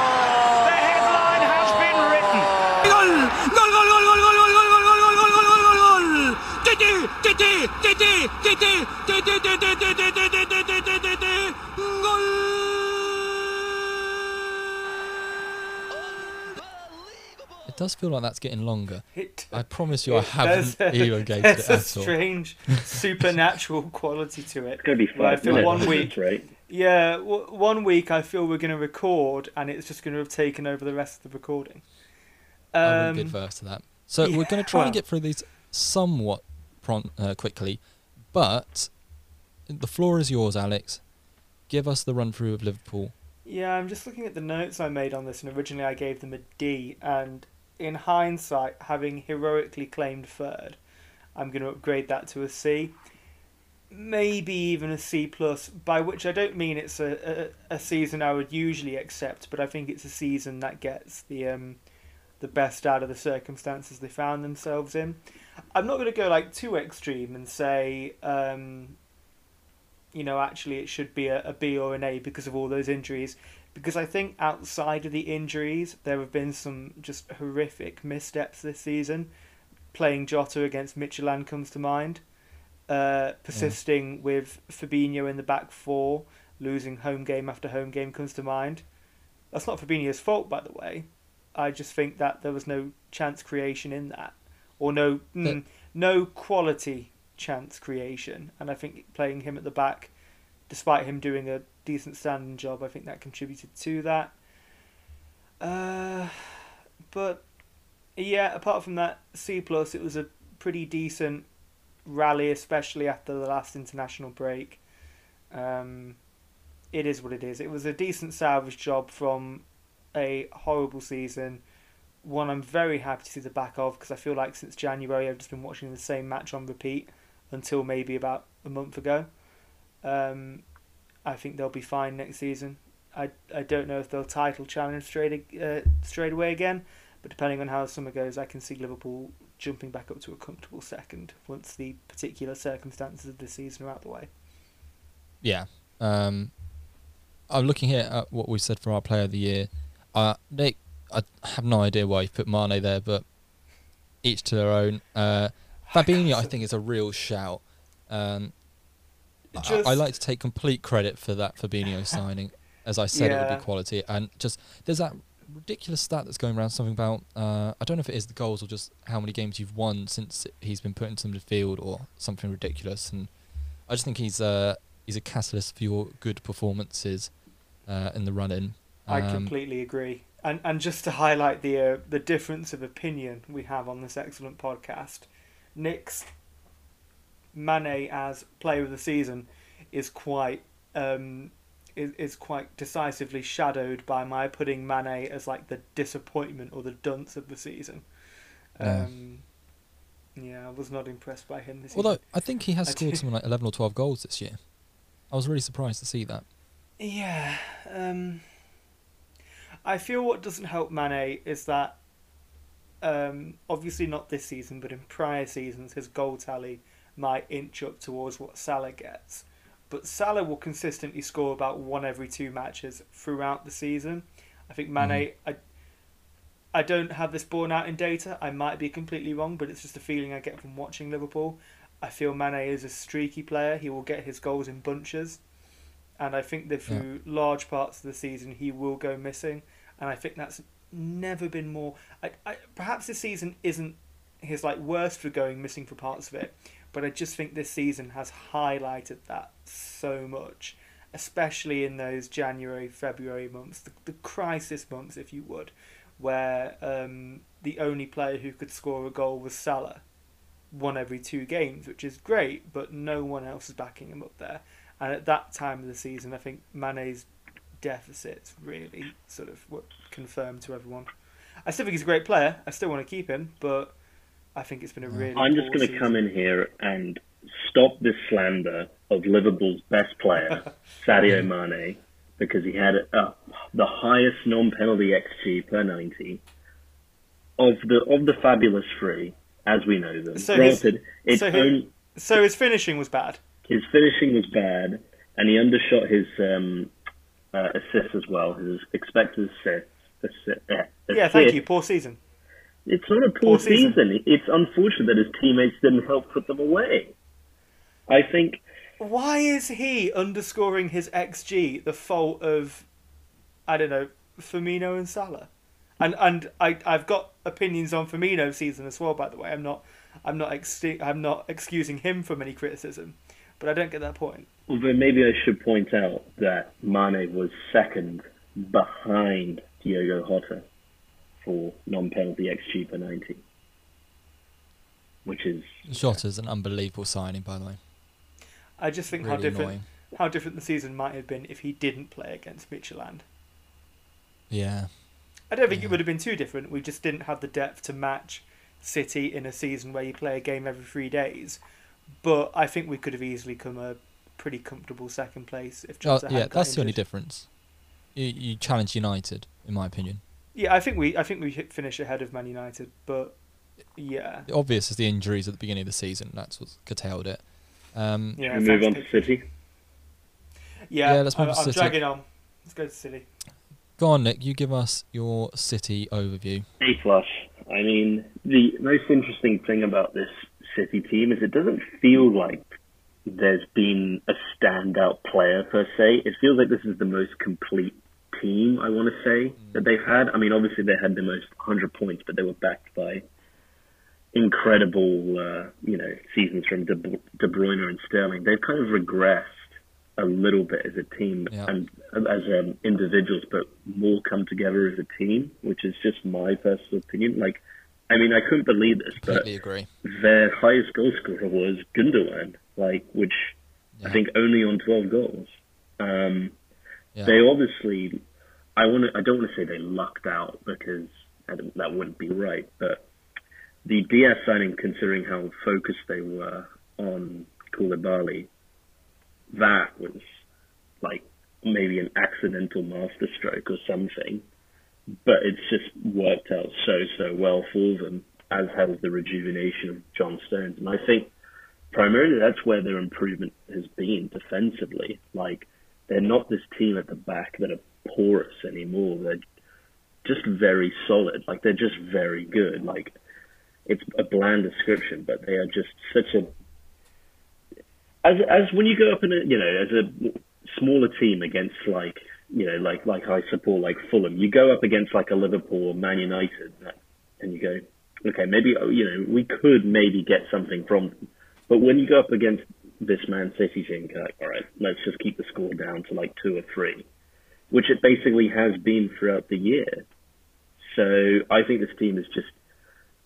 It does feel like that's getting longer. It, I promise you, I haven't elongated it at all. It's a strange supernatural quality to it. It's going to be five minutes. One week, right? Yeah, w one week I feel we're going to record, and it's just going to have taken over the rest of the recording. Um, I wouldn't get versed to that. So yeah, we're going to try well. and get through these somewhat prompt, uh, quickly, but the floor is yours, Alex. Give us the run-through of Liverpool. Yeah, I'm just looking at the notes I made on this, and originally I gave them a D, and in hindsight, having heroically claimed third, I'm going to upgrade that to a C. Maybe even a C plus, by which I don't mean it's a, a, a season I would usually accept, but I think it's a season that gets the... Um, the best out of the circumstances they found themselves in. I'm not going to go like too extreme and say, um, you know, actually it should be a, a B or an A because of all those injuries, because I think outside of the injuries, there have been some just horrific missteps this season. Playing Jota against Mkhitaryan comes to mind. Uh, persisting yeah. with Fabinho in the back four, losing home game after home game comes to mind. That's not Fabinho's fault, by the way. I just think that there was no chance creation in that, or no mm, no quality chance creation. And I think playing him at the back, despite him doing a decent standing job, I think that contributed to that. Uh, but yeah, apart from that C plus, it was a pretty decent rally, especially after the last international break. Um, it is what it is. It was a decent salvage job from... a horrible season, one I'm very happy to see the back of, because I feel like since January I've just been watching the same match on repeat until maybe about a month ago. Um, I think they'll be fine next season. I I don't know if they'll title challenge straight uh, straight away again, But depending on how the summer goes, I can see Liverpool jumping back up to a comfortable second once the particular circumstances of the season are out the way. Yeah. Um, I'm looking here at what we said for our player of the year. Uh, Nick, I have no idea why you put Mane there, but each to their own. Uh, Fabinho, I think, is a real shout. Um, just... I, I like to take complete credit for that Fabinho signing. As I said, yeah. It would be quality. And just there's that ridiculous stat that's going around, something about uh, I don't know if it is the goals or just how many games you've won since he's been put into the field or something ridiculous. And I just think he's uh, he's a catalyst for your good performances uh, in the run-in. Um, I completely agree. And and just to highlight the uh, the difference of opinion we have on this excellent podcast, Nick's Mane as player of the season is quite um, is is quite decisively shadowed by my putting Mane as like the disappointment or the dunce of the season. Um, yeah, yeah I was not impressed by him this year. Although I think he has scored something like eleven or twelve goals this year. I was really surprised to see that. Yeah. Um, I feel what doesn't help Mane is that, um, obviously not this season, but in prior seasons, his goal tally might inch up towards what Salah gets. But Salah will consistently score about one every two matches throughout the season. I think Mane, mm. I, I don't have this borne out in data. I might be completely wrong, but it's just a feeling I get from watching Liverpool. I feel Mane is a streaky player. He will get his goals in bunches. And I think that through yeah. large parts of the season, he will go missing. And I think that's never been more... I, I, perhaps this season isn't his like worst for going missing for parts of it. But I just think this season has highlighted that so much. Especially in those January, February months. The, the crisis months, if you would. Where um, the only player who could score a goal was Salah. One every two games, which is great. But no one else is backing him up there. And at that time of the season, I think Mane's deficits really sort of were confirmed to everyone. I still think he's a great player. I still want to keep him, but I think it's been a really I'm just going to come in here and stop this slander of Liverpool's best player, Sadio Mane, because he had uh, the highest non-penalty X G per ninety of the of the fabulous three, as we know them. So Granted, his, so, his, so his finishing was bad. His finishing was bad, and he undershot his um, uh, assists as well. His expected assist. assist uh, yeah, assist. Thank you. Poor season. It's not a poor, poor season. season. It's unfortunate that his teammates didn't help put them away. I think... Why is he underscoring his X G the fault of, I don't know, Firmino and Salah? And and I, I've got opinions on Firmino's season as well, by the way. I'm not, I'm not, ex I'm not excusing him from any criticism. But I don't get that point. Well, then maybe I should point out that Mane was second behind Diogo Jota for non-penalty X G per ninety, which is Jota's an unbelievable signing, by the way. I just think really how different annoying. how different the season might have been if he didn't play against Midtjylland. Yeah, I don't think yeah. it would have been too different. We just didn't have the depth to match City in a season where you play a game every three days. But I think we could have easily come a pretty comfortable second place if Jota oh, yeah, that's injured. The only difference. You, you challenge United, in my opinion. Yeah, I think we I think we finish ahead of Man United, but yeah. The obvious is the injuries at the beginning of the season. That's what curtailed it. Um, yeah, we move on to City. Yeah, yeah let's move I'm, to City. I'm dragging on. Let's go to City. Go on, Nick. You give us your City overview. A plus. I mean, the most interesting thing about this City team is it doesn't feel like there's been a standout player per se. It feels like this is the most complete team, I want to say, that they've had. I mean, obviously they had the most one hundred points, but they were backed by incredible, uh, you know, seasons from De, De Bruyne and Sterling. They've kind of regressed a little bit as a team yeah. and as um, individuals, but more come together as a team, which is just my personal opinion. Like, I mean, I couldn't believe this, but agree. Their highest goal scorer was Gundogan, like, which yeah. I think only on twelve goals. Um, yeah. They obviously, I want to, I don't want to say they lucked out because I don't, that wouldn't be right, but the Diaz signing, considering how focused they were on Koulibaly, that was like maybe an accidental masterstroke or something. but it's just worked out so, so well for them, as has the rejuvenation of John Stones. And I think primarily that's where their improvement has been defensively. Like, they're not this team at the back that are porous anymore. They're just very solid. Like, they're just very good. Like, it's a bland description, but they are just such a... As as when you go up in a, you know, as a smaller team against, like, you know, like, like I support, like Fulham, you go up against like a Liverpool or Man United and you go, okay, maybe, you know, we could maybe get something from them. But when you go up against this Man City team, you're like, all right, let's just keep the score down to like two or three, which it basically has been throughout the year. So I think this team is just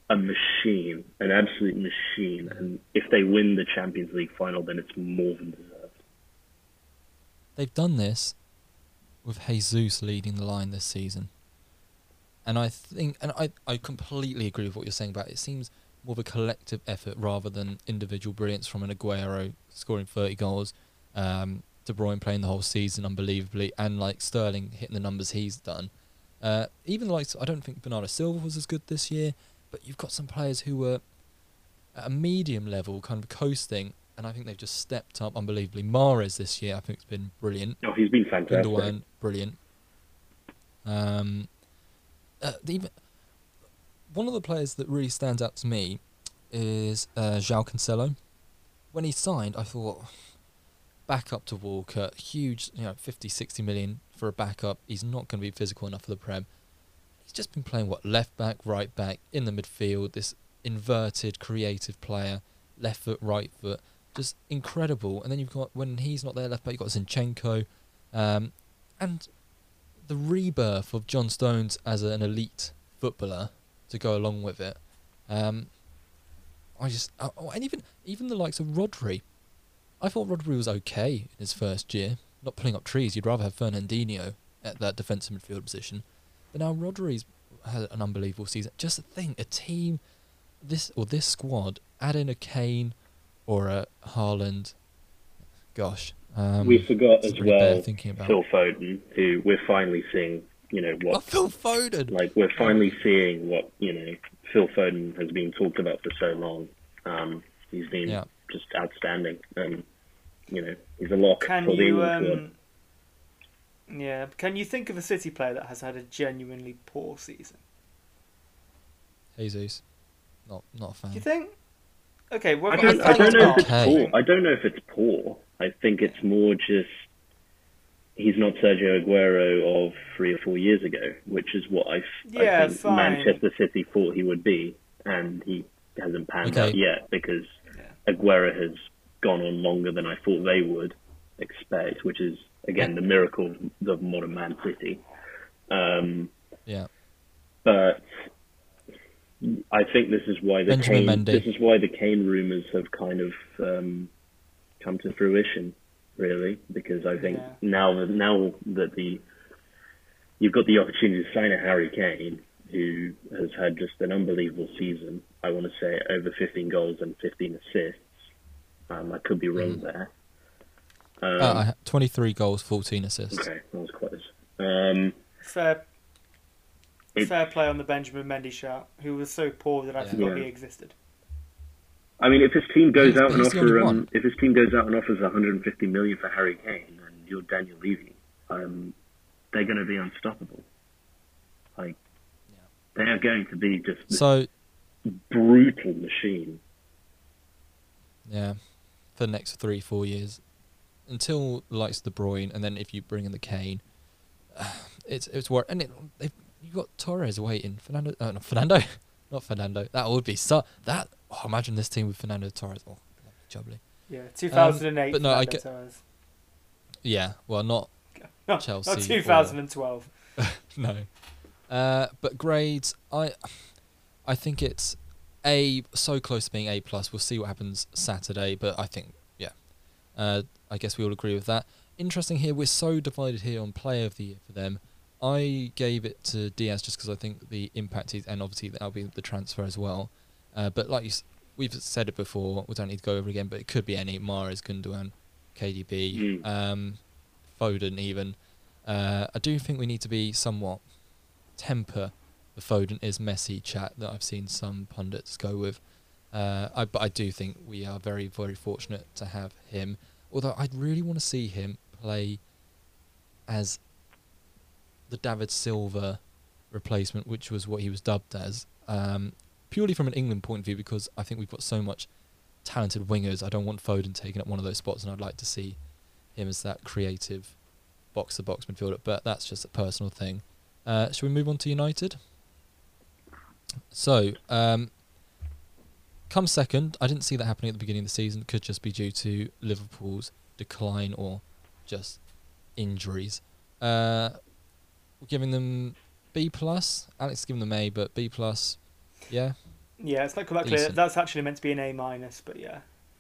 a machine, an absolute machine. And if they win the Champions League final, then it's more than deserved. They've done this with Jesus leading the line this season. And I think, and I, I completely agree with what you're saying about it. It seems more of a collective effort rather than individual brilliance from an Aguero scoring thirty goals, um, De Bruyne playing the whole season unbelievably, and like Sterling hitting the numbers he's done. Uh, even like, I don't think Bernardo Silva was as good this year, but you've got some players who were at a medium level, kind of coasting, and I think they've just stepped up unbelievably. Mahrez this year, I think, has been brilliant. Oh, he's been fantastic. Gundogan, brilliant. Um, uh, the, one of the players that really stands out to me is uh, João Cancelo. When he signed, I thought, back up to Walker, huge, you know, fifty, sixty million for a backup. He's not going to be physical enough for the Prem. He's just been playing, what, left back, right back, in the midfield, this inverted, creative player, left foot, right foot, just incredible. And then you've got, when he's not there, left back, you've got Zinchenko. Um, and the rebirth of John Stones as an elite footballer to go along with it. Um, I just, oh, and even, even the likes of Rodri. I thought Rodri was okay in his first year, not pulling up trees. You'd rather have Fernandinho at that defensive midfield position. But now Rodri's had an unbelievable season. Just think, a team, this or this squad, add in a Kane or a Haaland. Gosh, um, we forgot as well thinking about Phil Foden, who we're finally seeing. You know what? Oh, Phil Foden. Like, we're finally seeing what, you know, Phil Foden has been talked about for so long. Um, he's been yeah. just outstanding, and um, you know, he's a lock Can for the you, England squad. Um... Yeah, can you think of a City player that has had a genuinely poor season? Jesus, not not a fan. Do you think? Okay, well, I don't, I I don't know if it's poor. I don't know if it's poor. I think it's more just he's not Sergio Aguero of three or four years ago, which is what I, yeah, I think fine. Manchester City thought he would be, and he hasn't panned okay. out yet because yeah. Aguero has gone on longer than I thought they would expect, which is. Again, the miracle of modern Man City. Um, yeah, but I think this is why the Kane, this is why the Kane rumours have kind of um, come to fruition, really, because I think yeah. now that now that the you've got the opportunity to sign a Harry Kane who has had just an unbelievable season. I want to say over fifteen goals and fifteen assists. Um, I could be wrong mm. there. Um, uh, twenty-three goals, fourteen assists. Okay, that was close. Um, fair, it, fair play on the Benjamin Mendy shout, who was so poor that I yeah. forgot yeah. he existed. I mean, if his team goes he's, out and offers, um, if his team goes out and offers one hundred fifty million for Harry Kane and you're Daniel Levy, um, they're going to be unstoppable. Like, yeah. they are going to be just this so brutal machine. Yeah, for the next three, four years. Until likes De Bruyne, and then if you bring in the Kane, uh, it's it's worth. And it, they've you got Torres waiting. Fernando, uh, not Fernando, not Fernando. That would be so. That oh, imagine this team with Fernando Torres. Oh, that'd be jubbly. Yeah, two thousand and eight. Um, but no, Fernando I get. Torres. Yeah, well, not no, Chelsea. Not two thousand and twelve. No, uh, but grades. I, I think it's a so close to being A plus. We'll see what happens Saturday, but I think yeah. Uh, I guess we all agree with that. Interesting here, we're so divided here on player of the year for them. I gave it to Diaz just because I think the impact is, and obviously that'll be the transfer as well. Uh, but like you, we've said it before, we don't need to go over it again, but it could be any. Mahrez, Gundogan, K D B, mm. um, Foden even. Uh, I do think we need to be somewhat temper the Foden is Messi chat that I've seen some pundits go with. Uh, I, but I do think we are very, very fortunate to have him. Although I'd really want to see him play as the David Silva replacement, which was what he was dubbed as, um, purely from an England point of view, because I think we've got so much talented wingers. I don't want Foden taking up one of those spots, and I'd like to see him as that creative box-to-box midfielder, but that's just a personal thing. Uh, shall we move on to United? So, um, come second, I didn't see that happening at the beginning of the season. Could just be due to Liverpool's decline or just injuries. Uh, we're giving them B plus. Alex is giving them A, but B plus, yeah? Yeah, it's not come out clear. That's actually meant to be an A minus, but yeah.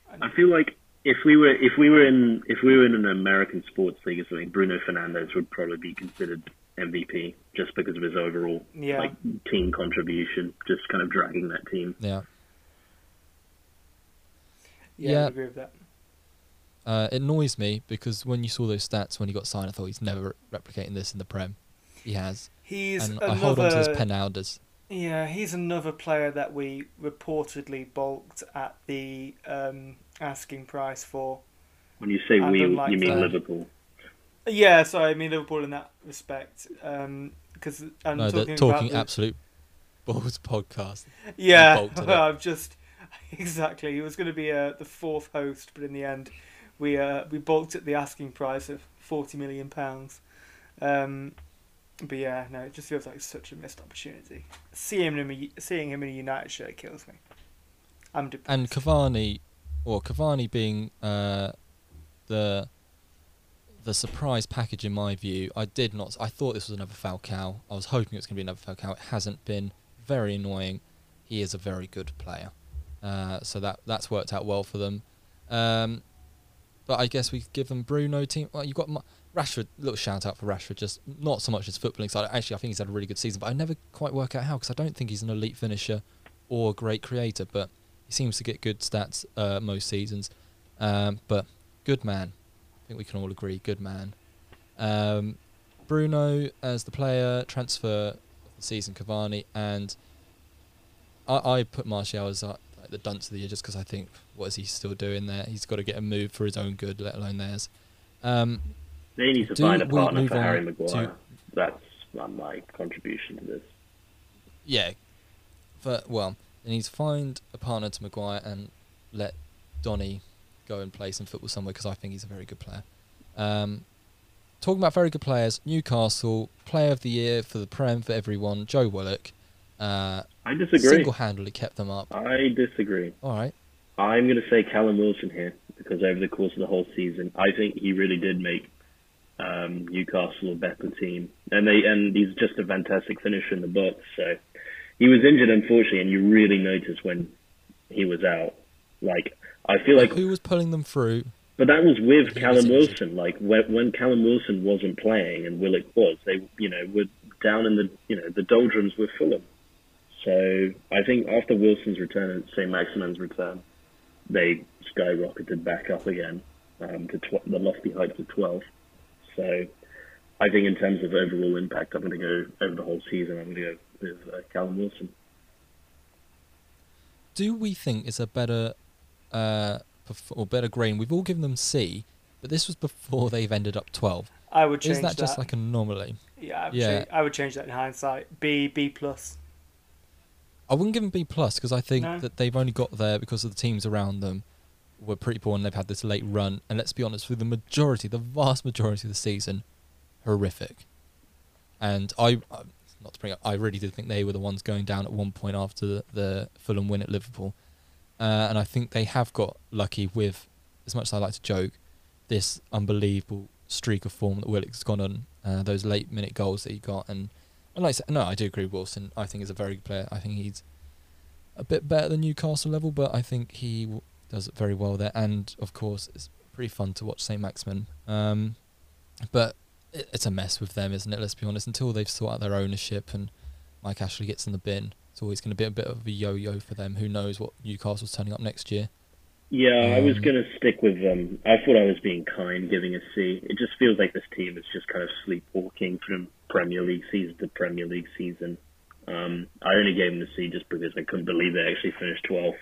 I, I feel like if we were if we were in if we were in an American sports league or something, Bruno Fernandes would probably be considered M V P just because of his overall yeah. like team contribution, just kind of dragging that team. Yeah. Yeah, yeah. I agree with that. Uh, it annoys me because when you saw those stats when he got signed, I thought he's never replicating this in the Prem. He has. He's and another... I hold on to his Penaldas. Yeah, he's another player that we reportedly balked at the um, asking price for. When you say we, you mean that. Liverpool? Yeah, sorry, I mean Liverpool in that respect. Um, cause I'm no, talking, talking about absolute the... balls podcast. Yeah, I've just... Exactly, he was going to be uh, the fourth host, but in the end, we uh, we balked at the asking price of forty million pounds. Um, but yeah, no, it just feels like such a missed opportunity. Seeing him in a, seeing him in a United shirt kills me. I'm depressed. And Cavani, or Cavani being uh, the the surprise package in my view, I did not. I thought this was another Falcao. I was hoping it was going to be another Falcao. It hasn't been. Very annoying. He is a very good player. Uh, so that that's worked out well for them, um, but I guess we give them Bruno team. Well, you've got Ma Rashford. Little shout out for Rashford. Just not so much as footballing side. Actually, I think he's had a really good season, but I never quite work out how because I don't think he's an elite finisher or a great creator. But he seems to get good stats uh, most seasons. Um, but good man. I think we can all agree, good man. Um, Bruno as the player transfer of the season. Cavani and I, I put Martial as. Uh, the dunce of the year just because I think what is he still doing there? He's got to get a move for his own good, let alone theirs. Um, they need to find a partner for Harry Maguire. That's my contribution to this. Yeah. But, well, they need to find a partner to Maguire and let Donny go and play some football somewhere because I think he's a very good player. Um, talking about very good players, Newcastle, player of the year for the Prem for everyone, Joe Willock. Uh, I disagree. Single-handedly kept them up. I disagree. All right. I'm going to say Callum Wilson here because over the course of the whole season, I think he really did make um, Newcastle a better team, and they and he's just a fantastic finisher in the box. So he was injured, unfortunately, and you really noticed when he was out. Like I feel like, like who was pulling them through? But that was with Callum Wilson. Like when, when Callum Wilson wasn't playing and Willock was, they you know were down in the you know the doldrums with Fulham. So I think after Wilson's return and Saint Maximin's return, they skyrocketed back up again um, to tw the lofty heights of twelve. So I think in terms of overall impact, I'm going to go over the whole season. I'm going to go with uh, Callum Wilson. Do we think it's a better uh, or better grade? We've all given them C, but this was before they've ended up twelve. I would change that. Is that just like an anomaly? Yeah, I would, yeah. Change, I would change that in hindsight. B, B plus. I wouldn't give them B plus because I think no. that they've only got there because of the teams around them were pretty poor and they've had this late run. And let's be honest, for the majority, the vast majority of the season, horrific. And I, not to bring up, I really did think they were the ones going down at one point after the, the Fulham win at Liverpool. Uh, and I think they have got lucky with, as much as I like to joke, this unbelievable streak of form that Willock's gone on, uh, those late minute goals that he got and... And like I said, no, I do agree with Wilson. I think he's a very good player. I think he's a bit better than Newcastle level, but I think he w does it very well there. And, of course, it's pretty fun to watch Saint Maximin. Um, but it, it's a mess with them, isn't it? Let's be honest. Until they've sorted out their ownership and Mike Ashley gets in the bin, it's always going to be a bit of a yo-yo for them. Who knows what Newcastle's turning up next year. Yeah, um, I was going to stick with them. I thought I was being kind, giving a C. It just feels like this team is just kind of sleepwalking from... Premier League season, the Premier League season. Um, I only gave him the C just because I couldn't believe they actually finished twelfth.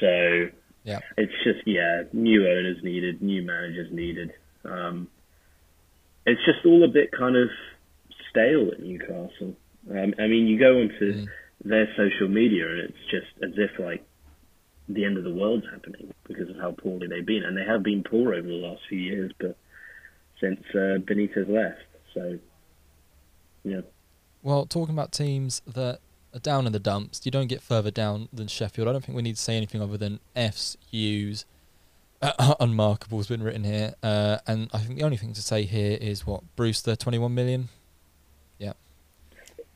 So yeah, it's just, yeah, new owners needed, new managers needed. Um, it's just all a bit kind of stale at Newcastle. Um, I mean, you go onto mm. their social media and it's just as if like the end of the world's happening because of how poorly they've been. And they have been poor over the last few years, but since uh, Benitez left. So, yeah. Well, talking about teams that are down in the dumps, you don't get further down than Sheffield. I don't think we need to say anything other than F's, U's, uh, unmarkable has been written here. Uh, and I think the only thing to say here is what, Brewster, twenty-one million? Yeah.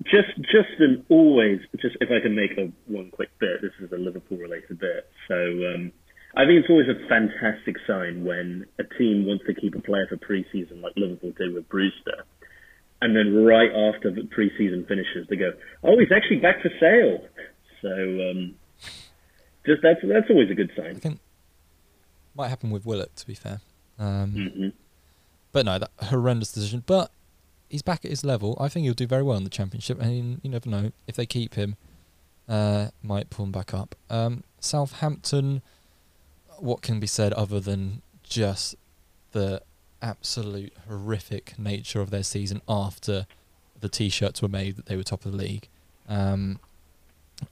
Just, just an always, just if I can make a one quick bit, this is a Liverpool-related bit. So um, I think it's always a fantastic sign when a team wants to keep a player for pre-season like Liverpool did with Brewster. And then right after the pre-season finishes, they go, oh, he's actually back for sale. So um, just that's that's always a good sign. I think might happen with Willock, to be fair. Um, mm-hmm. But no, that horrendous decision. But he's back at his level. I think he'll do very well in the Championship. And you never know, if they keep him, uh, might pull him back up. Um, Southampton, what can be said other than just the absolute horrific nature of their season after the T-shirts were made that they were top of the league. Um,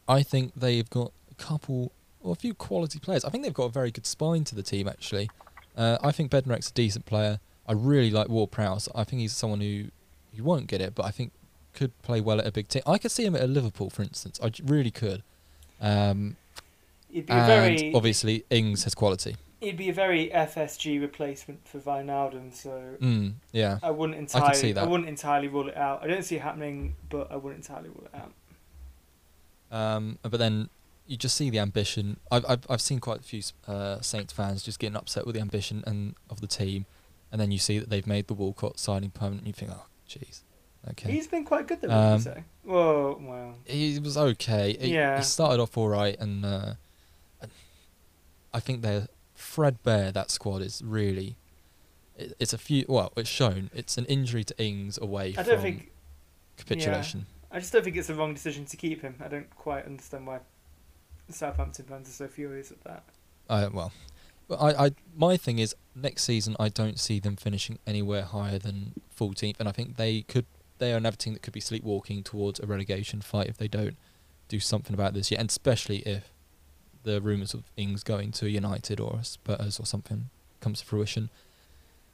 I think they've got a couple or a few quality players. I think they've got a very good spine to the team, actually. Uh, I think Bednarek's a decent player. I really like Ward-Prowse. I think he's someone who he won't get it, but I think could play well at a big team. I could see him at a Liverpool, for instance. I really could. Um, It'd be and very... obviously Ings has quality. He'd be a very F S G replacement for Wijnaldum, so mm, yeah, I wouldn't entirely. I, could see that. I wouldn't entirely rule it out. I don't see it happening, but I wouldn't entirely rule it out. Um, but then you just see the ambition. I've I've, I've seen quite a few uh, Saints fans just getting upset with the ambition and of the team, and then you see that they've made the Walcott signing permanent. And you think, oh, jeez, okay. He's been quite good, though. Um, you say? Whoa, well, he was okay. It, yeah, he started off all right, and uh, I think they're. Fredbear, that squad is really. It, it's a few. Well, it's shown. It's an injury to Ings away I don't from think, capitulation. Yeah, I just don't think it's the wrong decision to keep him. I don't quite understand why Southampton fans are so furious at that. Uh, well, but I, I, my thing is next season I don't see them finishing anywhere higher than fourteenth, and I think they could. They are another team that could be sleepwalking towards a relegation fight if they don't do something about this yet, and especially if. The rumours of Ings going to United or Spurs or something comes to fruition.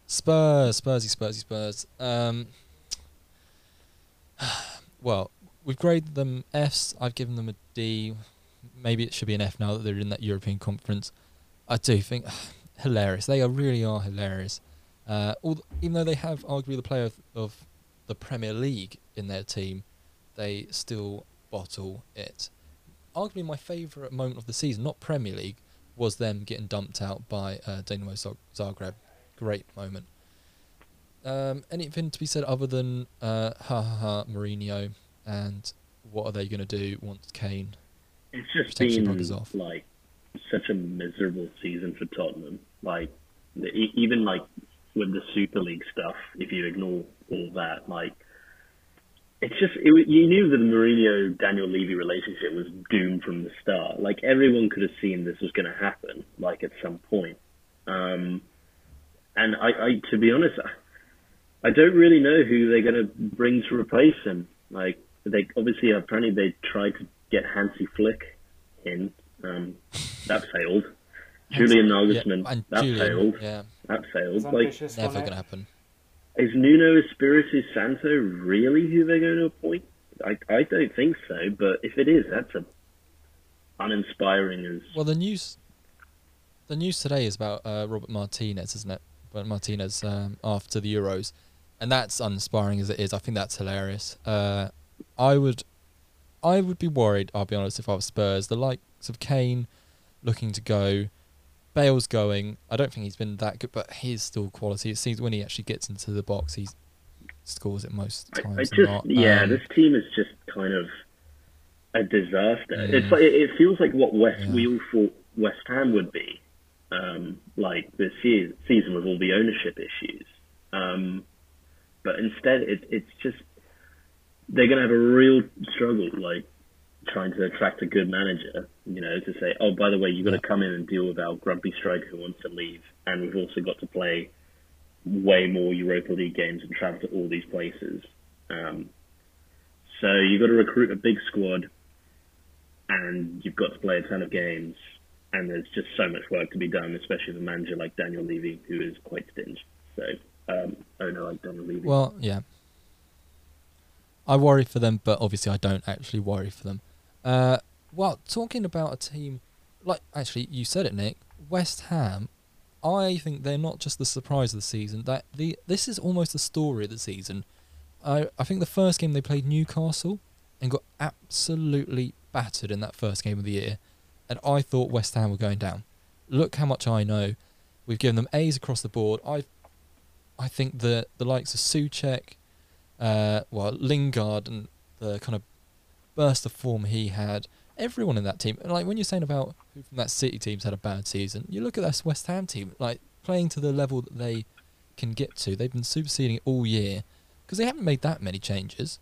Spurs, Spursy, Spursy, Spurs. Um, well, we've graded them Fs. I've given them a D. Maybe it should be an F now that they're in that European Conference. I do think hilarious. They are really are hilarious. Uh, although, even though they have arguably the player of, of the Premier League in their team, they still bottle it. Arguably my favourite moment of the season, not Premier League, was them getting dumped out by uh, Dinamo Zagreb. Great moment. Um, anything to be said other than uh, ha ha ha Mourinho and what are they going to do once Kane? It's just been off. Like such a miserable season for Tottenham. Like the, even like with the Super League stuff, if you ignore all that, like. It's just, it, you knew that the Mourinho-Daniel Levy relationship was doomed from the start. Like, everyone could have seen this was going to happen, like, at some point. Um, and I, I, to be honest, I, I don't really know who they're going to bring to replace him. Like, they obviously, apparently they tried to get Hansi Flick in. Um, that failed. Julian Nagelsmann, yeah, that Julian, failed. Yeah. That failed. Like, never going to happen. Is Nuno Espirito Santo really who they're going to appoint? I I don't think so, but if it is, that's a uninspiring as well. The news, the news today is about uh, Robert Martinez, isn't it? Robert Martinez um, after the Euros, and that's uninspiring as it is. I think that's hilarious. Uh, I would, I would be worried. I'll be honest. If I was Spurs, the likes of Kane looking to go. Bale's going. I don't think he's been that good, but he's still quality. It seems when he actually gets into the box, he scores it most times. I, I just, not. Yeah, um, this team is just kind of a disaster. Yeah. It's like, it feels like what West yeah. we all thought West Ham would be, um, like this year, season with all the ownership issues. Um, But instead, it, it's just they're going to have a real struggle, like trying to attract a good manager, you know, to say, oh, by the way, you've got to come in and deal with our grumpy striker who wants to leave, and we've also got to play way more Europa League games and travel to all these places. Um, so you've got to recruit a big squad, and you've got to play a ton of games, and there's just so much work to be done, especially with a manager like Daniel Levy, who is quite stingy. So, um, oh no, like Daniel Levy. Well, yeah. I worry for them, but obviously I don't actually worry for them. Uh, well, talking about a team, like, actually, you said it, Nick, West Ham, I think they're not just the surprise of the season. That the This is almost the story of the season. I, I think the first game they played Newcastle and got absolutely battered in that first game of the year, and I thought West Ham were going down. Look how much I know. We've given them A's across the board. I I think the, the likes of Souček, Uh, well, Lingard and the kind of burst of form he had, everyone in that team. And like when you're saying about who from that City team's had a bad season, you look at this West Ham team, like playing to the level that they can get to. They've been superseding it all year because they haven't made that many changes.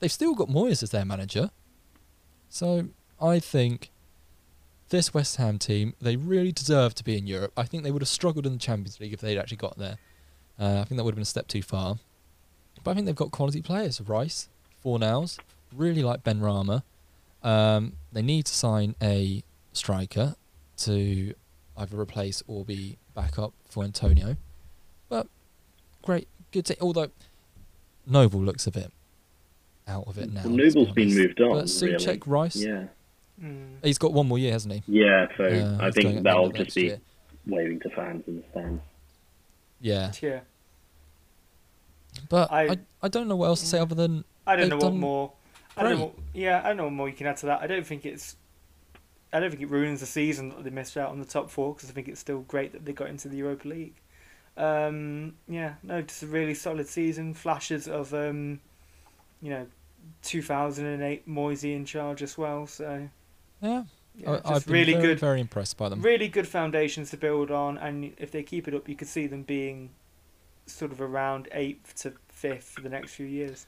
They've still got Moyes as their manager. So I think this West Ham team, they really deserve to be in Europe. I think they would have struggled in the Champions League if they'd actually got there. Uh, I think that would have been a step too far. But I think they've got quality players. Rice, Fornals, really like Benrahma. Um, they need to sign a striker to either replace or be back up for Antonio. But great, good team. Although Noble looks a bit out of it now. Well, Noble's been moved on. But Souček, really. Rice, yeah, mm. he's got one more year, hasn't he? Yeah, so uh, I think that'll just be year. waving to fans in the stands. Yeah. Yeah. But I, I I don't know what else to say other than I don't know what more I don't know what, yeah I don't know what more you can add to that. I don't think it's I don't think it ruins the season that they missed out on the top four, because I think it's still great that they got into the Europa League. Um, yeah, no, just a really solid season. Flashes of um, you know, two thousand eight Moyes in charge as well. So yeah, yeah I, I've been really very, good, very impressed by them. Really good foundations to build on, and if they keep it up, you could see them being sort of around eighth to fifth for the next few years.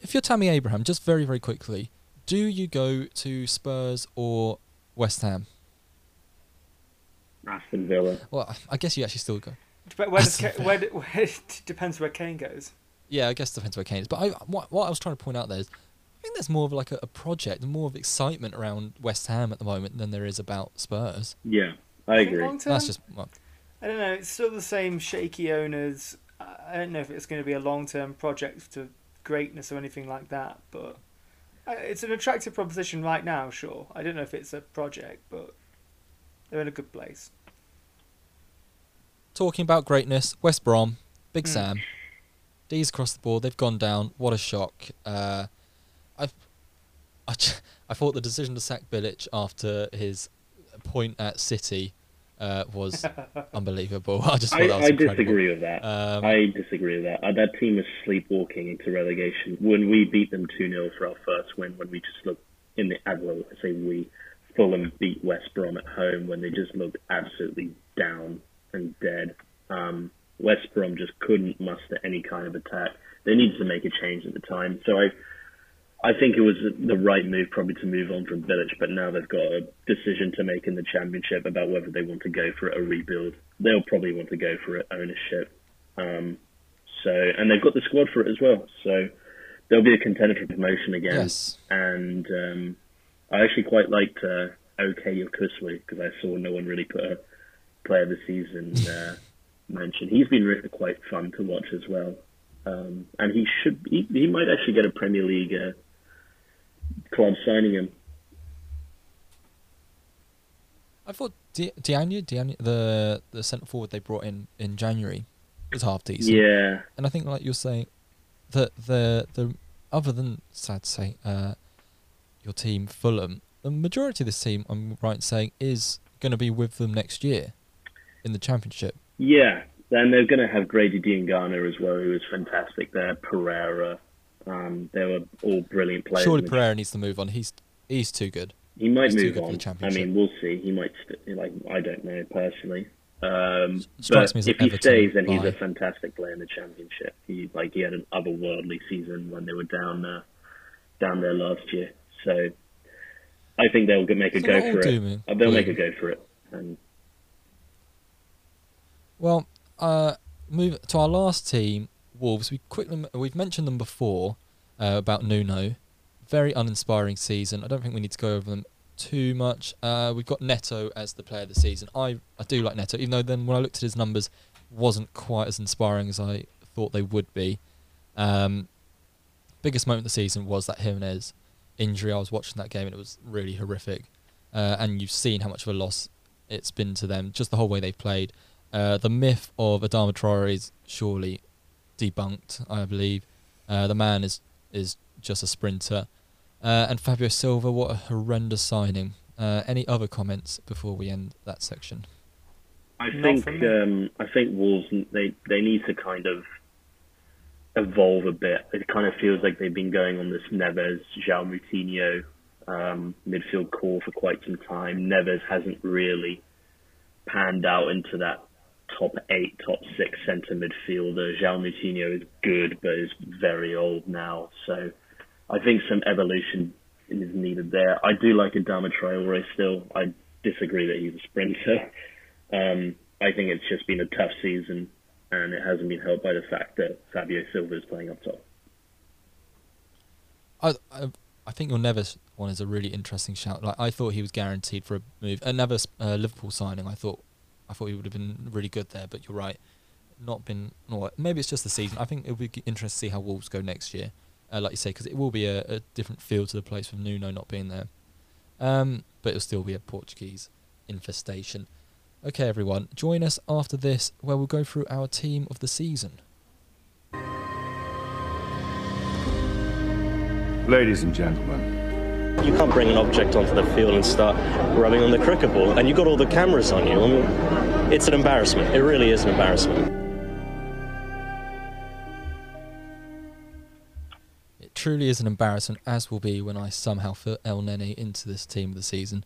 If you're Tammy Abraham, just very, very quickly, do you go to Spurs or West Ham? Aston Villa. Well, I guess you actually still go. But where does Kane, where, where, it depends where Kane goes. Yeah, I guess it depends where Kane is. But I, what, what I was trying to point out there is I think there's more of like a, a project, more of excitement around West Ham at the moment than there is about Spurs. Yeah, I agree. That's just... Well, I don't know, it's still the same shaky owners. I don't know if it's going to be a long-term project to greatness or anything like that, but it's an attractive proposition right now, sure. I don't know if it's a project, but they're in a good place. Talking about greatness, West Brom, Big mm. Sam, D's across the board, they've gone down. What a shock. Uh, I've, I, I thought the decision to sack Bilic after his point at City Uh, was unbelievable. I just I, that was I disagree with that. Um, I disagree with that. That team was sleepwalking into relegation. When we beat them two nil for our first win, when we just looked in the admiral, I say we, Fulham beat West Brom at home when they just looked absolutely down and dead. Um, West Brom just couldn't muster any kind of attack. They needed to make a change at the time. So I I think it was the right move probably to move on from Bilic, but now they've got a decision to make in the Championship about whether they want to go for a rebuild. They'll probably want to go for it, ownership. Um, so, and they've got the squad for it as well. So they'll be a contender for promotion again. Yes. And um, I actually quite liked uh, OK Yokuswi, because I saw no one really put a player of the season uh, mentioned. He's been really quite fun to watch as well. Um, and he should he, he might actually get a Premier League uh, club signing him. I thought Diagne, Diagne, the the centre forward they brought in in January, was half decent. Yeah, and I think like you're saying, that the the other than sad to say, uh, your team Fulham, the majority of this team, I'm right in saying, is going to be with them next year, in the Championship. Yeah, and they're going to have Grady Diangana as well, who is fantastic there. Pereira. Um, they were all brilliant players. Surely Pereira needs to move on. He's he's too good. He might he's move on. I mean, we'll see. He might st like I don't know personally. Um, but if Everton, he stays, then he's a fantastic player in the Championship. He like he had an otherworldly season when they were down there, down there last year. So I think they'll make a go for it. They'll make a go for it. And well, uh, move to our last team, Wolves. We quickly we've mentioned them before uh, about Nuno. Very uninspiring season. I don't think we need to go over them too much. Uh, we've got Neto as the player of the season. I, I do like Neto, even though then when I looked at his numbers, wasn't quite as inspiring as I thought they would be. Um, biggest moment of the season was that Jimenez injury. I was watching that game and it was really horrific. Uh, and you've seen how much of a loss it's been to them, just the whole way they've played. Uh, the myth of Adama Traore is surely debunked, I believe. Uh, the man is, is just a sprinter. Uh, and Fabio Silva, what a horrendous signing. Uh, any other comments before we end that section? I think um, I think Wolves, they, they need to kind of evolve a bit. It kind of feels like they've been going on this Neves, João Moutinho um, midfield core for quite some time. Neves hasn't really panned out into that top eight, top six centre midfielder. João Moutinho is good, but is very old now, so I think some evolution is needed there. I do like Adama Traoré still. I disagree that he's a sprinter. Um, I think it's just been a tough season, and it hasn't been helped by the fact that Fabio Silva is playing up top. I I, I think your Neves one is a really interesting shout. Like I thought he was guaranteed for a move. Another uh, Liverpool signing. I thought I thought he would have been really good there, but you're right, not been. Or maybe it's just the season. I think it'll be interesting to see how Wolves go next year. Uh, like you say, because it will be a, a different feel to the place with Nuno not being there. Um, but it'll still be a Portuguese infestation. Okay, everyone, join us after this where we'll go through our team of the season. Ladies and gentlemen. You can't bring an object onto the field and start rubbing on the cricket ball, and you've got all the cameras on you. I mean, it's an embarrassment. It really is an embarrassment. Truly is an embarrassment, as will be when I somehow fit El Nene into this team of the season.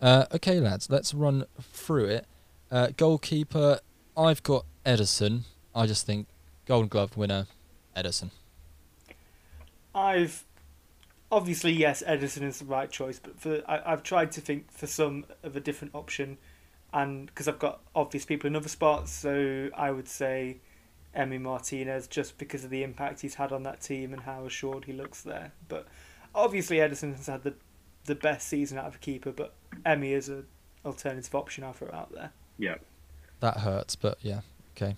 Uh, okay, lads, let's run through it. Uh, goalkeeper, I've got Ederson. I just think Golden Glove winner, Ederson. I've obviously yes, Ederson is the right choice, but for I, I've tried to think for some of a different option, and because I've got obvious people in other spots, so I would say Emi Martinez, just because of the impact he's had on that team and how assured he looks there. But obviously Ederson has had the the best season out of a keeper, but Emi is an alternative option I'll throw out there. Yeah, that hurts, but yeah, okay.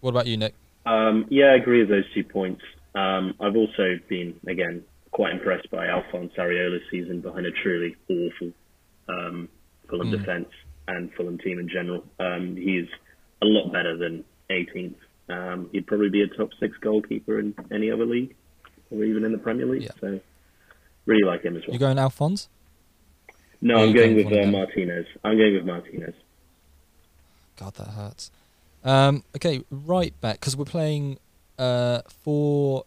What about you, Nick? Um, yeah, I agree with those two points. Um, I've also been again quite impressed by Alphonse Areola's season behind a truly awful um, Fulham mm. defence and Fulham team in general. Um, he's a lot better than eighteenth. Um, he'd probably be a top six goalkeeper in any other league, or even in the Premier League. Yeah. So, really like him as well. You going Alphonse? No, I'm going, going with uh, Martinez. I'm going with Martinez. God, that hurts. Um, okay, right back, because we're playing uh, four.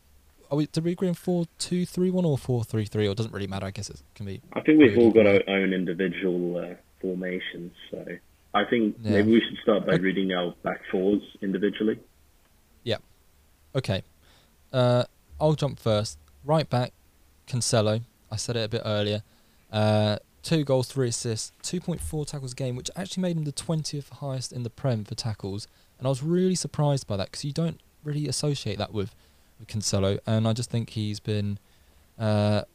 Are we, did we agree on four two three one or four three three? Or it doesn't really matter. I guess it can be. I think we've all got our own individual uh, formations, so I think yeah. maybe we should start by okay. reading our back fours individually. Yeah. Okay. Uh, I'll jump first. Right back, Cancelo. I said it a bit earlier. Uh, two goals, three assists, two point four tackles a game, which actually made him the twentieth highest in the Prem for tackles. And I was really surprised by that because you don't really associate that with, with Cancelo. And I just think he's been... Uh,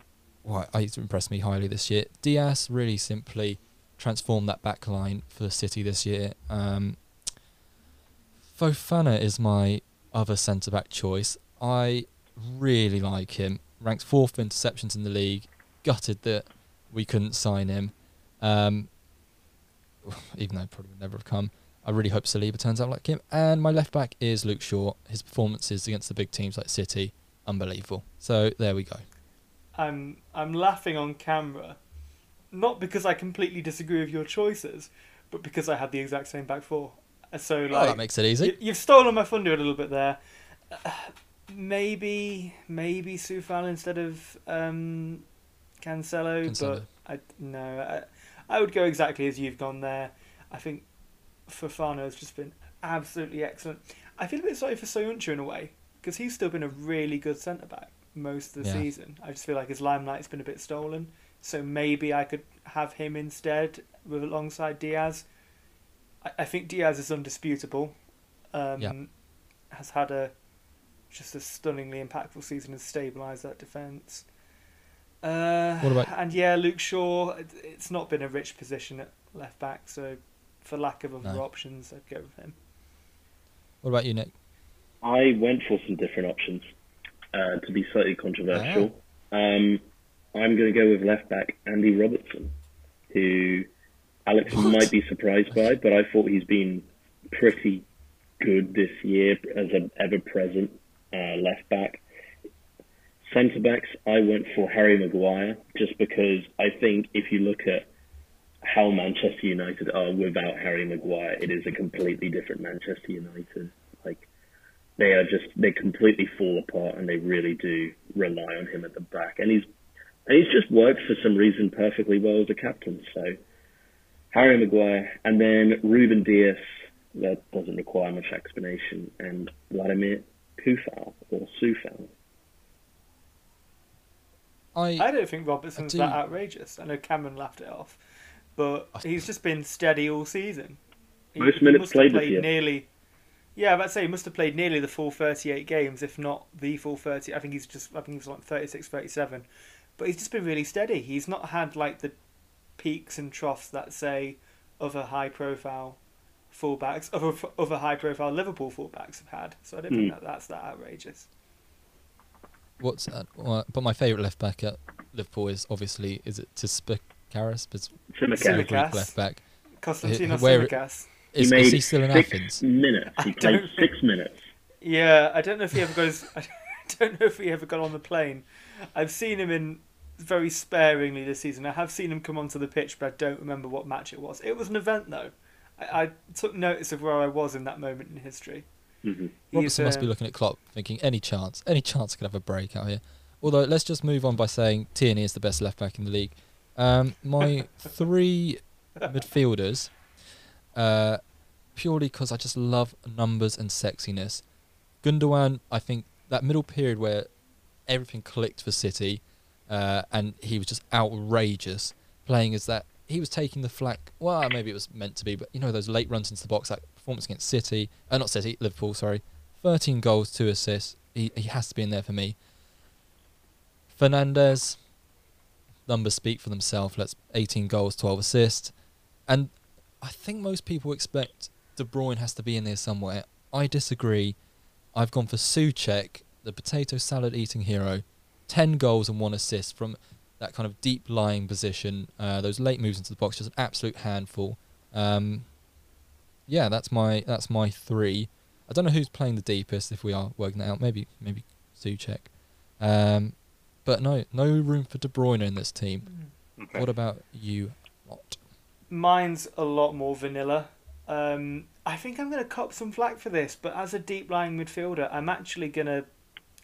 well, he's impressed me highly this year. Diaz really simply transformed that back line for City this year. Um, Fofana is my... other centre-back choice. I really like him. Ranks fourth for interceptions in the league. Gutted that we couldn't sign him. Um, even though it probably would never have come. I really hope Saliba turns out like him. And my left-back is Luke Shaw. His performances against the big teams like City, unbelievable. So there we go. I'm, I'm laughing on camera. Not because I completely disagree with your choices, but because I had the exact same back four. So like, oh, that makes it easy. You've stolen my thunder a little bit there. Uh, maybe, maybe Soufal instead of um, Cancelo, Cancelo, but I no, I, I would go exactly as you've gone there. I think Fofana has just been absolutely excellent. I feel a bit sorry for Soyuncu in a way, because he's still been a really good centre-back most of the yeah. season. I just feel like his limelight's been a bit stolen. So maybe I could have him instead with alongside Diaz. I, I think Diaz is undisputable. Um, yeah. Has had a just a stunningly impactful season and stabilised that defence. Uh, what about and yeah, Luke Shaw. It, it's not been a rich position at left back, so for lack of other no. options, I'd go with him. What about you, Nick? I went for some different options uh, to be slightly controversial. Oh. Um, I'm going to go with left back Andy Robertson, who Alex what? might be surprised by, but I thought he's been pretty good this year as an ever-present uh, left back. Centre backs, I went for Harry Maguire just because I think if you look at how Manchester United are without Harry Maguire, it is a completely different Manchester United. Like they are just they completely fall apart, and they really do rely on him at the back. And he's and he's just worked for some reason perfectly well as a captain. So Harry Maguire, and then Ruben Dias. That doesn't require much explanation. And Vladimir Kufal or Sufal. I, I don't think Robertson's do. that outrageous. I know Cameron laughed it off, but he's just been steady all season. He, Most minutes played, played this nearly, year. Yeah, I'd say he must have played nearly the full thirty-eight games, if not the full thirty. I think he's just, I think he's like thirty-six, thirty-seven. But he's just been really steady. He's not had like the peaks and troughs that say other high-profile fullbacks, other other high-profile Liverpool fullbacks have had. So I don't mm. think that that's that outrageous. What's that? But my favourite left back at Liverpool is obviously is it Tsimikas? Tsimikas left back. Konstantinos Tsimikas. Is, is he still in six Athens? Minutes. He I played six think, minutes. Yeah, I don't know if he ever goes. I don't know if he ever got on the plane. I've seen him in very sparingly this season. I have seen him come onto the pitch, but I don't remember what match it was. It was an event though. I, I took notice of where I was in that moment in history. Mm-hmm. Robertson uh, must be looking at Klopp thinking any chance any chance I could have a break out here. Although let's just move on by saying Tierney is the best left back in the league. Um, my three midfielders uh, purely because I just love numbers and sexiness. Gundogan, I think that middle period where everything clicked for City uh, and he was just outrageous playing as that he was taking the flak. Well, maybe it was meant to be, but you know those late runs into the box, that performance against City, uh, not City, Liverpool, sorry. thirteen goals, two assists. He he has to be in there for me. Fernandes, numbers speak for themselves. Let's eighteen goals, twelve assists, and I think most people expect De Bruyne has to be in there somewhere. I disagree. I've gone for Souček, the potato salad eating hero, ten goals and one assist from that kind of deep lying position, uh, those late moves into the box, just an absolute handful. Um, yeah, that's my that's my three. I don't know who's playing the deepest if we are working that out. Maybe maybe Souček, um, but no no room for De Bruyne in this team. Okay. What about you? Lot? Mine's a lot more vanilla. Um, I think I'm going to cop some flack for this, but as a deep lying midfielder, I'm actually going to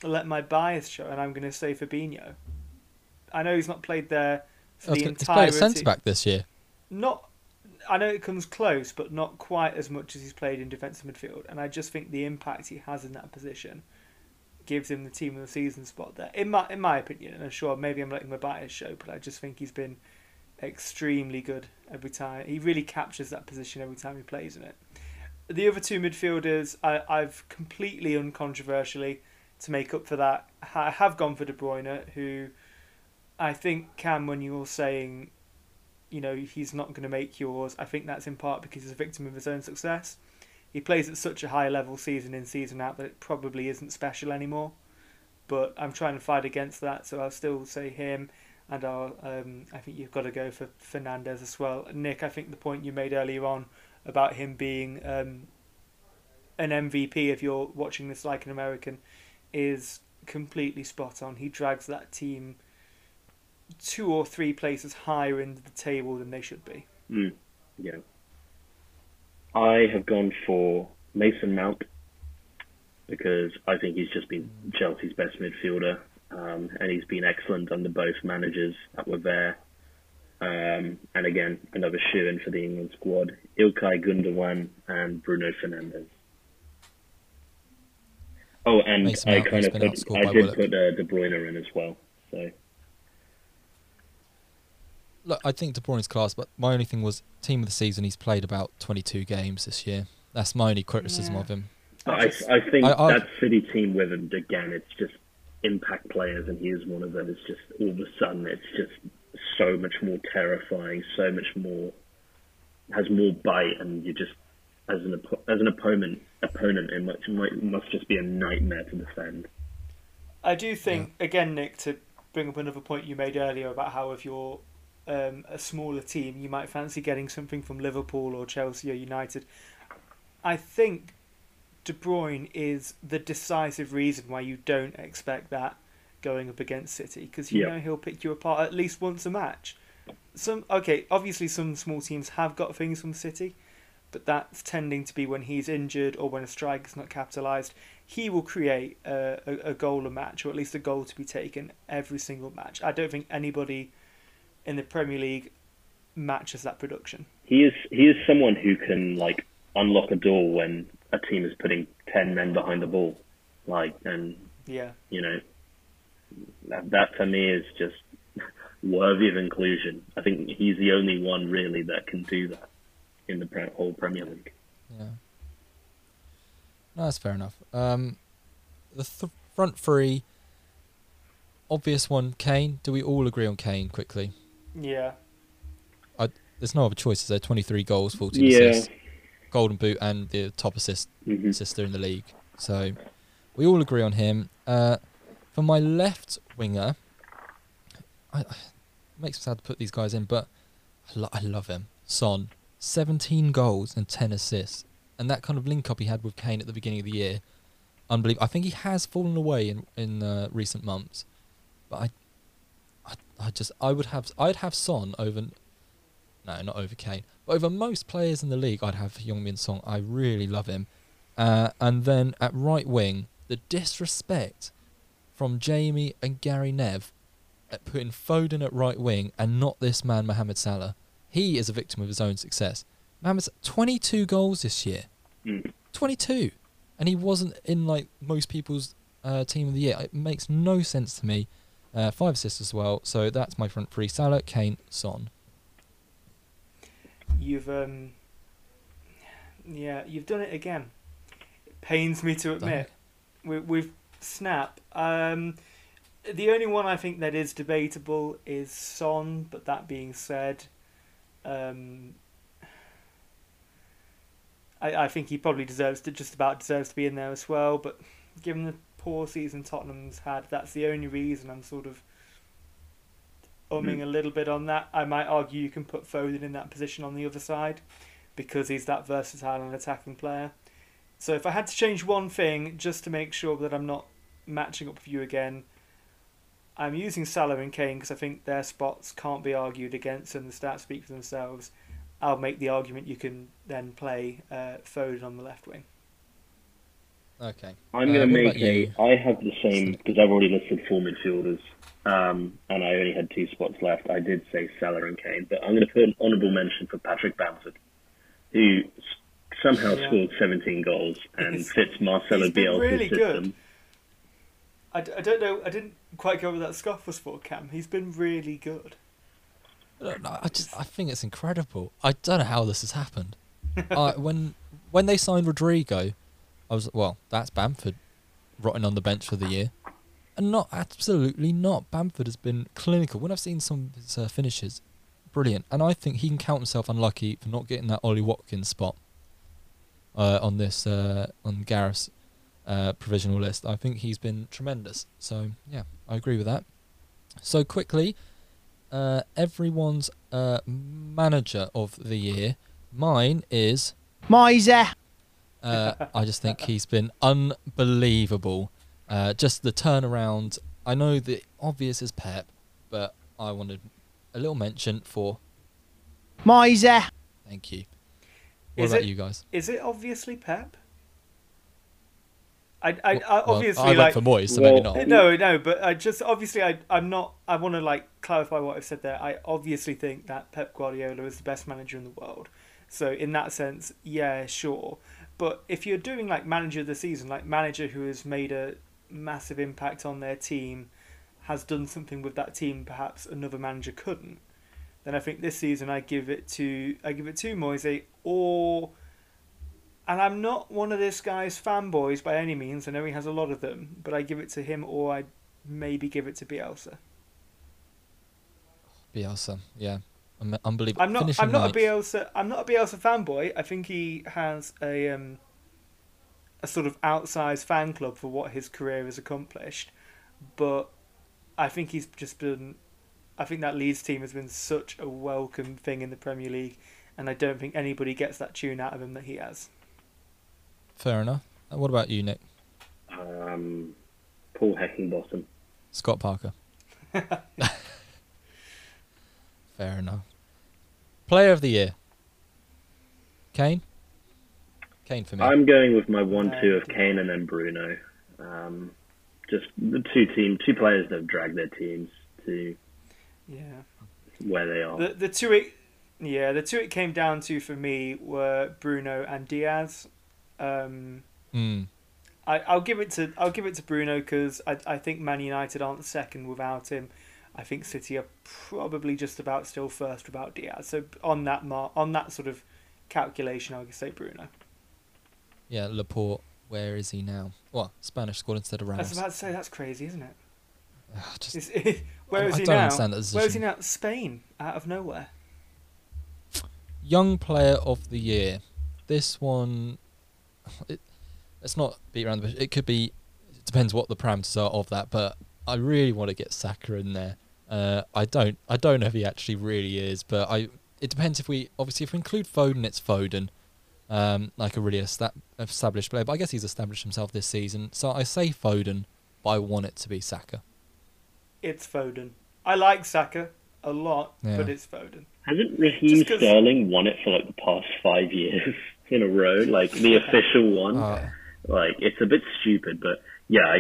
let my bias show, and I'm going to say Fabinho. I know he's not played there for the entirety. He's played centre-back this year. Not, I know it comes close, but not quite as much as he's played in defensive midfield. And I just think the impact he has in that position gives him the team of the season spot there. In my in my opinion, and I'm sure maybe I'm letting my bias show, but I just think he's been extremely good every time. He really captures that position every time he plays in it. The other two midfielders, I, I've completely uncontroversially, to make up for that, I have gone for De Bruyne, who... I think, Cam, when you were saying, you know, he's not going to make yours, I think that's in part because he's a victim of his own success. He plays at such a high level season in, season out that it probably isn't special anymore. But I'm trying to fight against that, so I'll still say him. And I'll, um, I think you've got to go for Fernandes as well. Nick, I think the point you made earlier on about him being um, an M V P, if you're watching this like an American, is completely spot on. He drags that team two or three places higher into the table than they should be. Mm, yeah. I have gone for Mason Mount because I think he's just been Chelsea's best midfielder, um, and he's been excellent under both managers that were there. Um, and again, another shoe-in for the England squad, Ilkay Gundogan and Bruno Fernandes. Oh, and I out, kind of put, I did put uh, De Bruyne in as well. So, look, I think De Bruyne's class, but my only thing was team of the season. He's played about twenty-two games this year. That's my only criticism yeah. of him. I, just, I, I think I, I, that City team with him, again, it's just impact players, and he is one of them. It's just all of a sudden, it's just so much more terrifying, so much more, has more bite, and you just, as an as an opponent, opponent it must, it must just be a nightmare to defend. I do think, yeah. again, Nick, to bring up another point you made earlier about how if you're um, a smaller team, you might fancy getting something from Liverpool or Chelsea or United. I think De Bruyne is the decisive reason why you don't expect that going up against City, because you yep. know he'll pick you apart at least once a match. Some okay, obviously some small teams have got things from City, but that's tending to be when he's injured or when a strike's not capitalised. He will create a, a, a goal a match, or at least a goal to be taken every single match. I don't think anybody in the Premier League matches that production. He is he is someone who can like unlock a door when a team is putting ten men behind the ball, like and yeah, you know that that for me is just worthy of inclusion. I think he's the only one really that can do that in the whole Premier League. Yeah. No, that's fair enough. Um, the th front three, obvious one, Kane. Do we all agree on Kane quickly? Yeah. I, there's no other choices there. twenty-three goals, fourteen yeah. assists, golden boot and the top assist mm-hmm. assister in the league. So we all agree on him. Uh, for my left winger, I, it makes me sad to put these guys in, but I, lo I love him. Son. seventeen goals and ten assists, and that kind of link up he had with Kane at the beginning of the year, unbelievable. I think he has fallen away in in uh, recent months, but I, I, I just I would have I'd have Son over, no, not over Kane, but over most players in the league. I'd have Heung-min Son. I really love him, uh, and then at right wing, the disrespect from Jamie and Gary Neville at putting Foden at right wing and not this man Mohamed Salah. He is a victim of his own success. Mohamed's twenty-two goals this year. Mm. twenty-two. And he wasn't in like most people's uh, team of the year. It makes no sense to me. Uh, five assists as well. So that's my front three. Salah, Kane, Son. You've, um, yeah, you've done it again. It pains me to admit. We, we've snap. Um, the only one I think that is debatable is Son, but that being said... Um, I, I think he probably deserves to just about deserves to be in there as well, but given the poor season Tottenham's had, that's the only reason I'm sort of umming mm. a little bit on that. I might argue you can put Foden in that position on the other side because he's that versatile and attacking player. So if I had to change one thing just to make sure that I'm not matching up with you again, I'm using Salah and Kane because I think their spots can't be argued against and the stats speak for themselves. I'll make the argument you can then play uh, Foden on the left wing. Okay. I'm going to uh, make a... I have the same, because I've already listed four midfielders um, and I only had two spots left. I did say Salah and Kane, but I'm going to put an honourable mention for Patrick Bamford, who somehow yeah. scored seventeen goals and it's, fits Marcelo Bielsa's really system. Good. I don't know. I didn't quite go with that scuff was for Cam. He's been really good. Look, I just, I think it's incredible. I don't know how this has happened. uh, when when they signed Rodrigo, I was well. That's Bamford, rotting on the bench for the year, and not absolutely not. Bamford has been clinical. When I've seen some of his uh, finishes, brilliant. And I think he can count himself unlucky for not getting that Ollie Watkins spot uh, on this uh, on Gareth's Uh, provisional list. I think he's been tremendous. So yeah, I agree with that. So quickly, uh, everyone's uh, manager of the year. Mine is Moise. Uh, I just think he's been unbelievable. Uh, just the turnaround. I know the obvious is Pep, but I wanted a little mention for Moise. Thank you. What is about it, you guys? Is it obviously Pep? I, I, I obviously well, I like for boys, so well, maybe not. No, no, but I just obviously I, I'm not. I want to like clarify what I've said there. I obviously think that Pep Guardiola is the best manager in the world. So in that sense, yeah, sure. But if you're doing like manager of the season, like manager who has made a massive impact on their team, has done something with that team perhaps another manager couldn't, then I think this season I give it to I give it to Moise or. And I'm not one of this guy's fanboys by any means. I know he has a lot of them, but I give it to him, or I maybe give it to Bielsa. Bielsa, yeah, I'm unbelievable. I'm not. Finishing I'm not ninth. a Bielsa. I'm not a Bielsa fanboy. I think he has a um, a sort of outsized fan club for what his career has accomplished, but I think he's just been. I think that Leeds team has been such a welcome thing in the Premier League, and I don't think anybody gets that tune out of him that he has. Fair enough. What about you, Nick? Um, Paul Heckingbottom. Scott Parker. Fair enough. Player of the year. Kane? Kane for me. I'm going with my one two of Kane and then Bruno. Um, just the two team, two players that have dragged their teams to yeah. where they are. The, the two it, yeah, the two it came down to for me were Bruno and Diaz. Um, mm. I, I'll give it to I'll give it to Bruno because I I think Man United aren't second without him. I think City are probably just about still first without Diaz. So on that mar on that sort of calculation, I would say Bruno. Yeah, Laporte. Where is he now? Well, Spanish squad instead of Ramos. I was about to say that's crazy, isn't it? Uh, just, is, where I, is he I don't now? Understand that decision. Where is he now? Spain, out of nowhere. Young player of the year. This one. It, it's not beat around the bush. It could be. It depends what the parameters are of that. But I really want to get Saka in there. Uh, I don't. I don't know if he actually really is. But I. It depends if we obviously if we include Foden, it's Foden, um, like a really established player. But I guess he's established himself this season. So I say Foden, but I want it to be Saka. It's Foden. I like Saka a lot, yeah. but it's Foden. Hasn't Raheem Sterling won it for like the past five years? In a row, like the official one, uh, like it's a bit stupid, but yeah, I,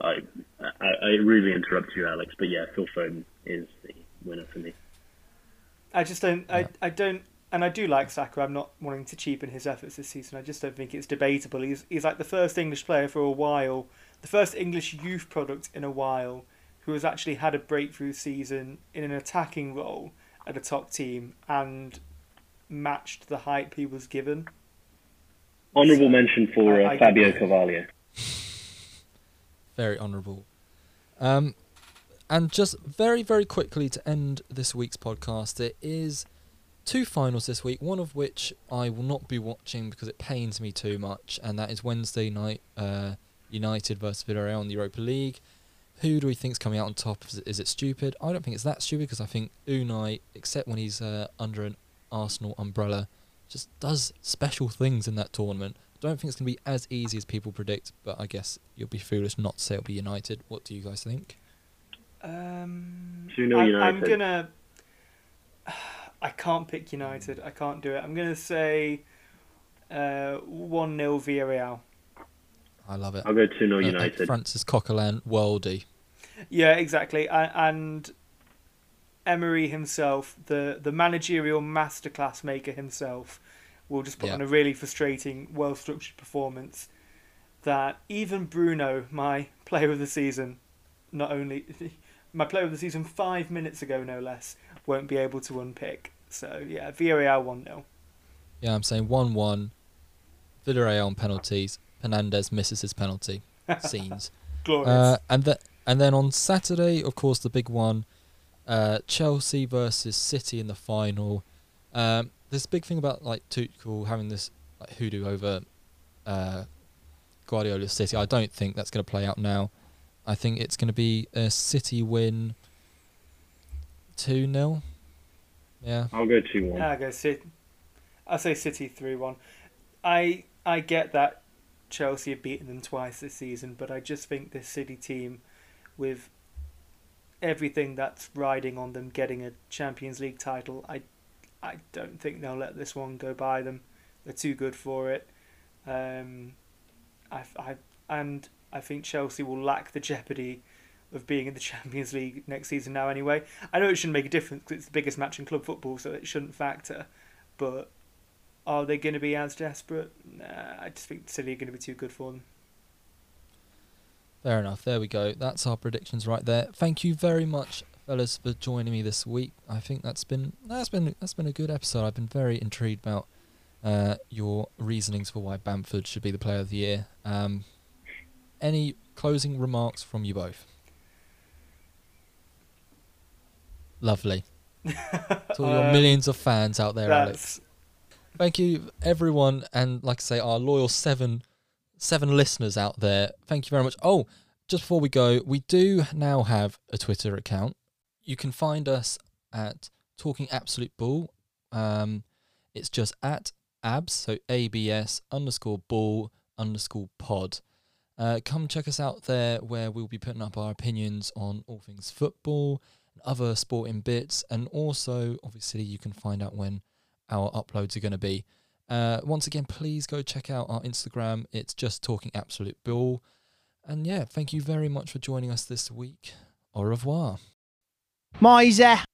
I, I, I really interrupt you, Alex, but yeah, Phil Foden is the winner for me. I just don't, yeah. I, I don't, and I do like Saka. I'm not wanting to cheapen his efforts this season. I just don't think it's debatable. He's, he's like the first English player for a while, the first English youth product in a while, who has actually had a breakthrough season in an attacking role at a top team and matched the hype he was given. Honourable mention for uh, Fabio Carvalho. Very honourable. Um, and just very, very quickly to end this week's podcast, there is two finals this week, one of which I will not be watching because it pains me too much, and that is Wednesday night, uh, United versus Villarreal in the Europa League. Who do we think is coming out on top? Is it, is it stupid? I don't think it's that stupid because I think Unai, except when he's uh, under an Arsenal umbrella, just does special things in that tournament. I don't think it's going to be as easy as people predict, but I guess you'll be foolish not to say it'll be United. What do you guys think? Um, do you know I, United? I'm going to... I can't pick United. I can't do it. I'm going to say uh, one nil Villarreal. I love it. I'll go two nil uh, United. Francis Coquelin, worldie. Yeah, exactly. I, and... Emery himself, the, the managerial masterclass maker himself, will just put yeah. on a really frustrating, well-structured performance that even Bruno, my player of the season, not only... my player of the season five minutes ago, no less, won't be able to unpick. So, yeah, Villarreal one nil. Yeah, I'm saying one one. Villarreal on penalties. Hernandez misses his penalty. Scenes. Glorious. Uh, and, the, and then on Saturday, of course, the big one, Uh, Chelsea versus City in the final. Um, this big thing about like Tuchel having this like, hoodoo over uh, Guardiola City. I don't think that's going to play out now. I think it's going to be a City win two nil. Yeah, I'll go two one. Yeah, I'll go City. I'll say City three one. I I get that Chelsea have beaten them twice this season, but I just think this City team with everything that's riding on them getting a Champions League title, I I don't think they'll let this one go by them. They're too good for it. Um, I, I, and I think Chelsea will lack the jeopardy of being in the Champions League next season now anyway. I know it shouldn't make a difference because it's the biggest match in club football, so it shouldn't factor, but are they going to be as desperate? Nah, I just think City are going to be too good for them. Fair enough. There we go. That's our predictions right there. Thank you very much, fellas, for joining me this week. I think that's been that's been that's been a good episode. I've been very intrigued about uh, your reasonings for why Bamford should be the player of the year. Um, any closing remarks from you both? Lovely. To all your um, millions of fans out there, Alex. Thank you, everyone, and like I say, our loyal seven. Seven listeners out there, thank you very much. Oh, just before we go, we do now have a Twitter account. You can find us at Talking Absolute Ball. Um, it's just at abs, so abs underscore ball underscore pod. Uh, come check us out there, where we'll be putting up our opinions on all things football and other sporting bits, and also obviously you can find out when our uploads are going to be. Uh, once again, please go check out our Instagram. It's just Talking Absolute Ball. And yeah, thank you very much for joining us this week. Au revoir. Moise.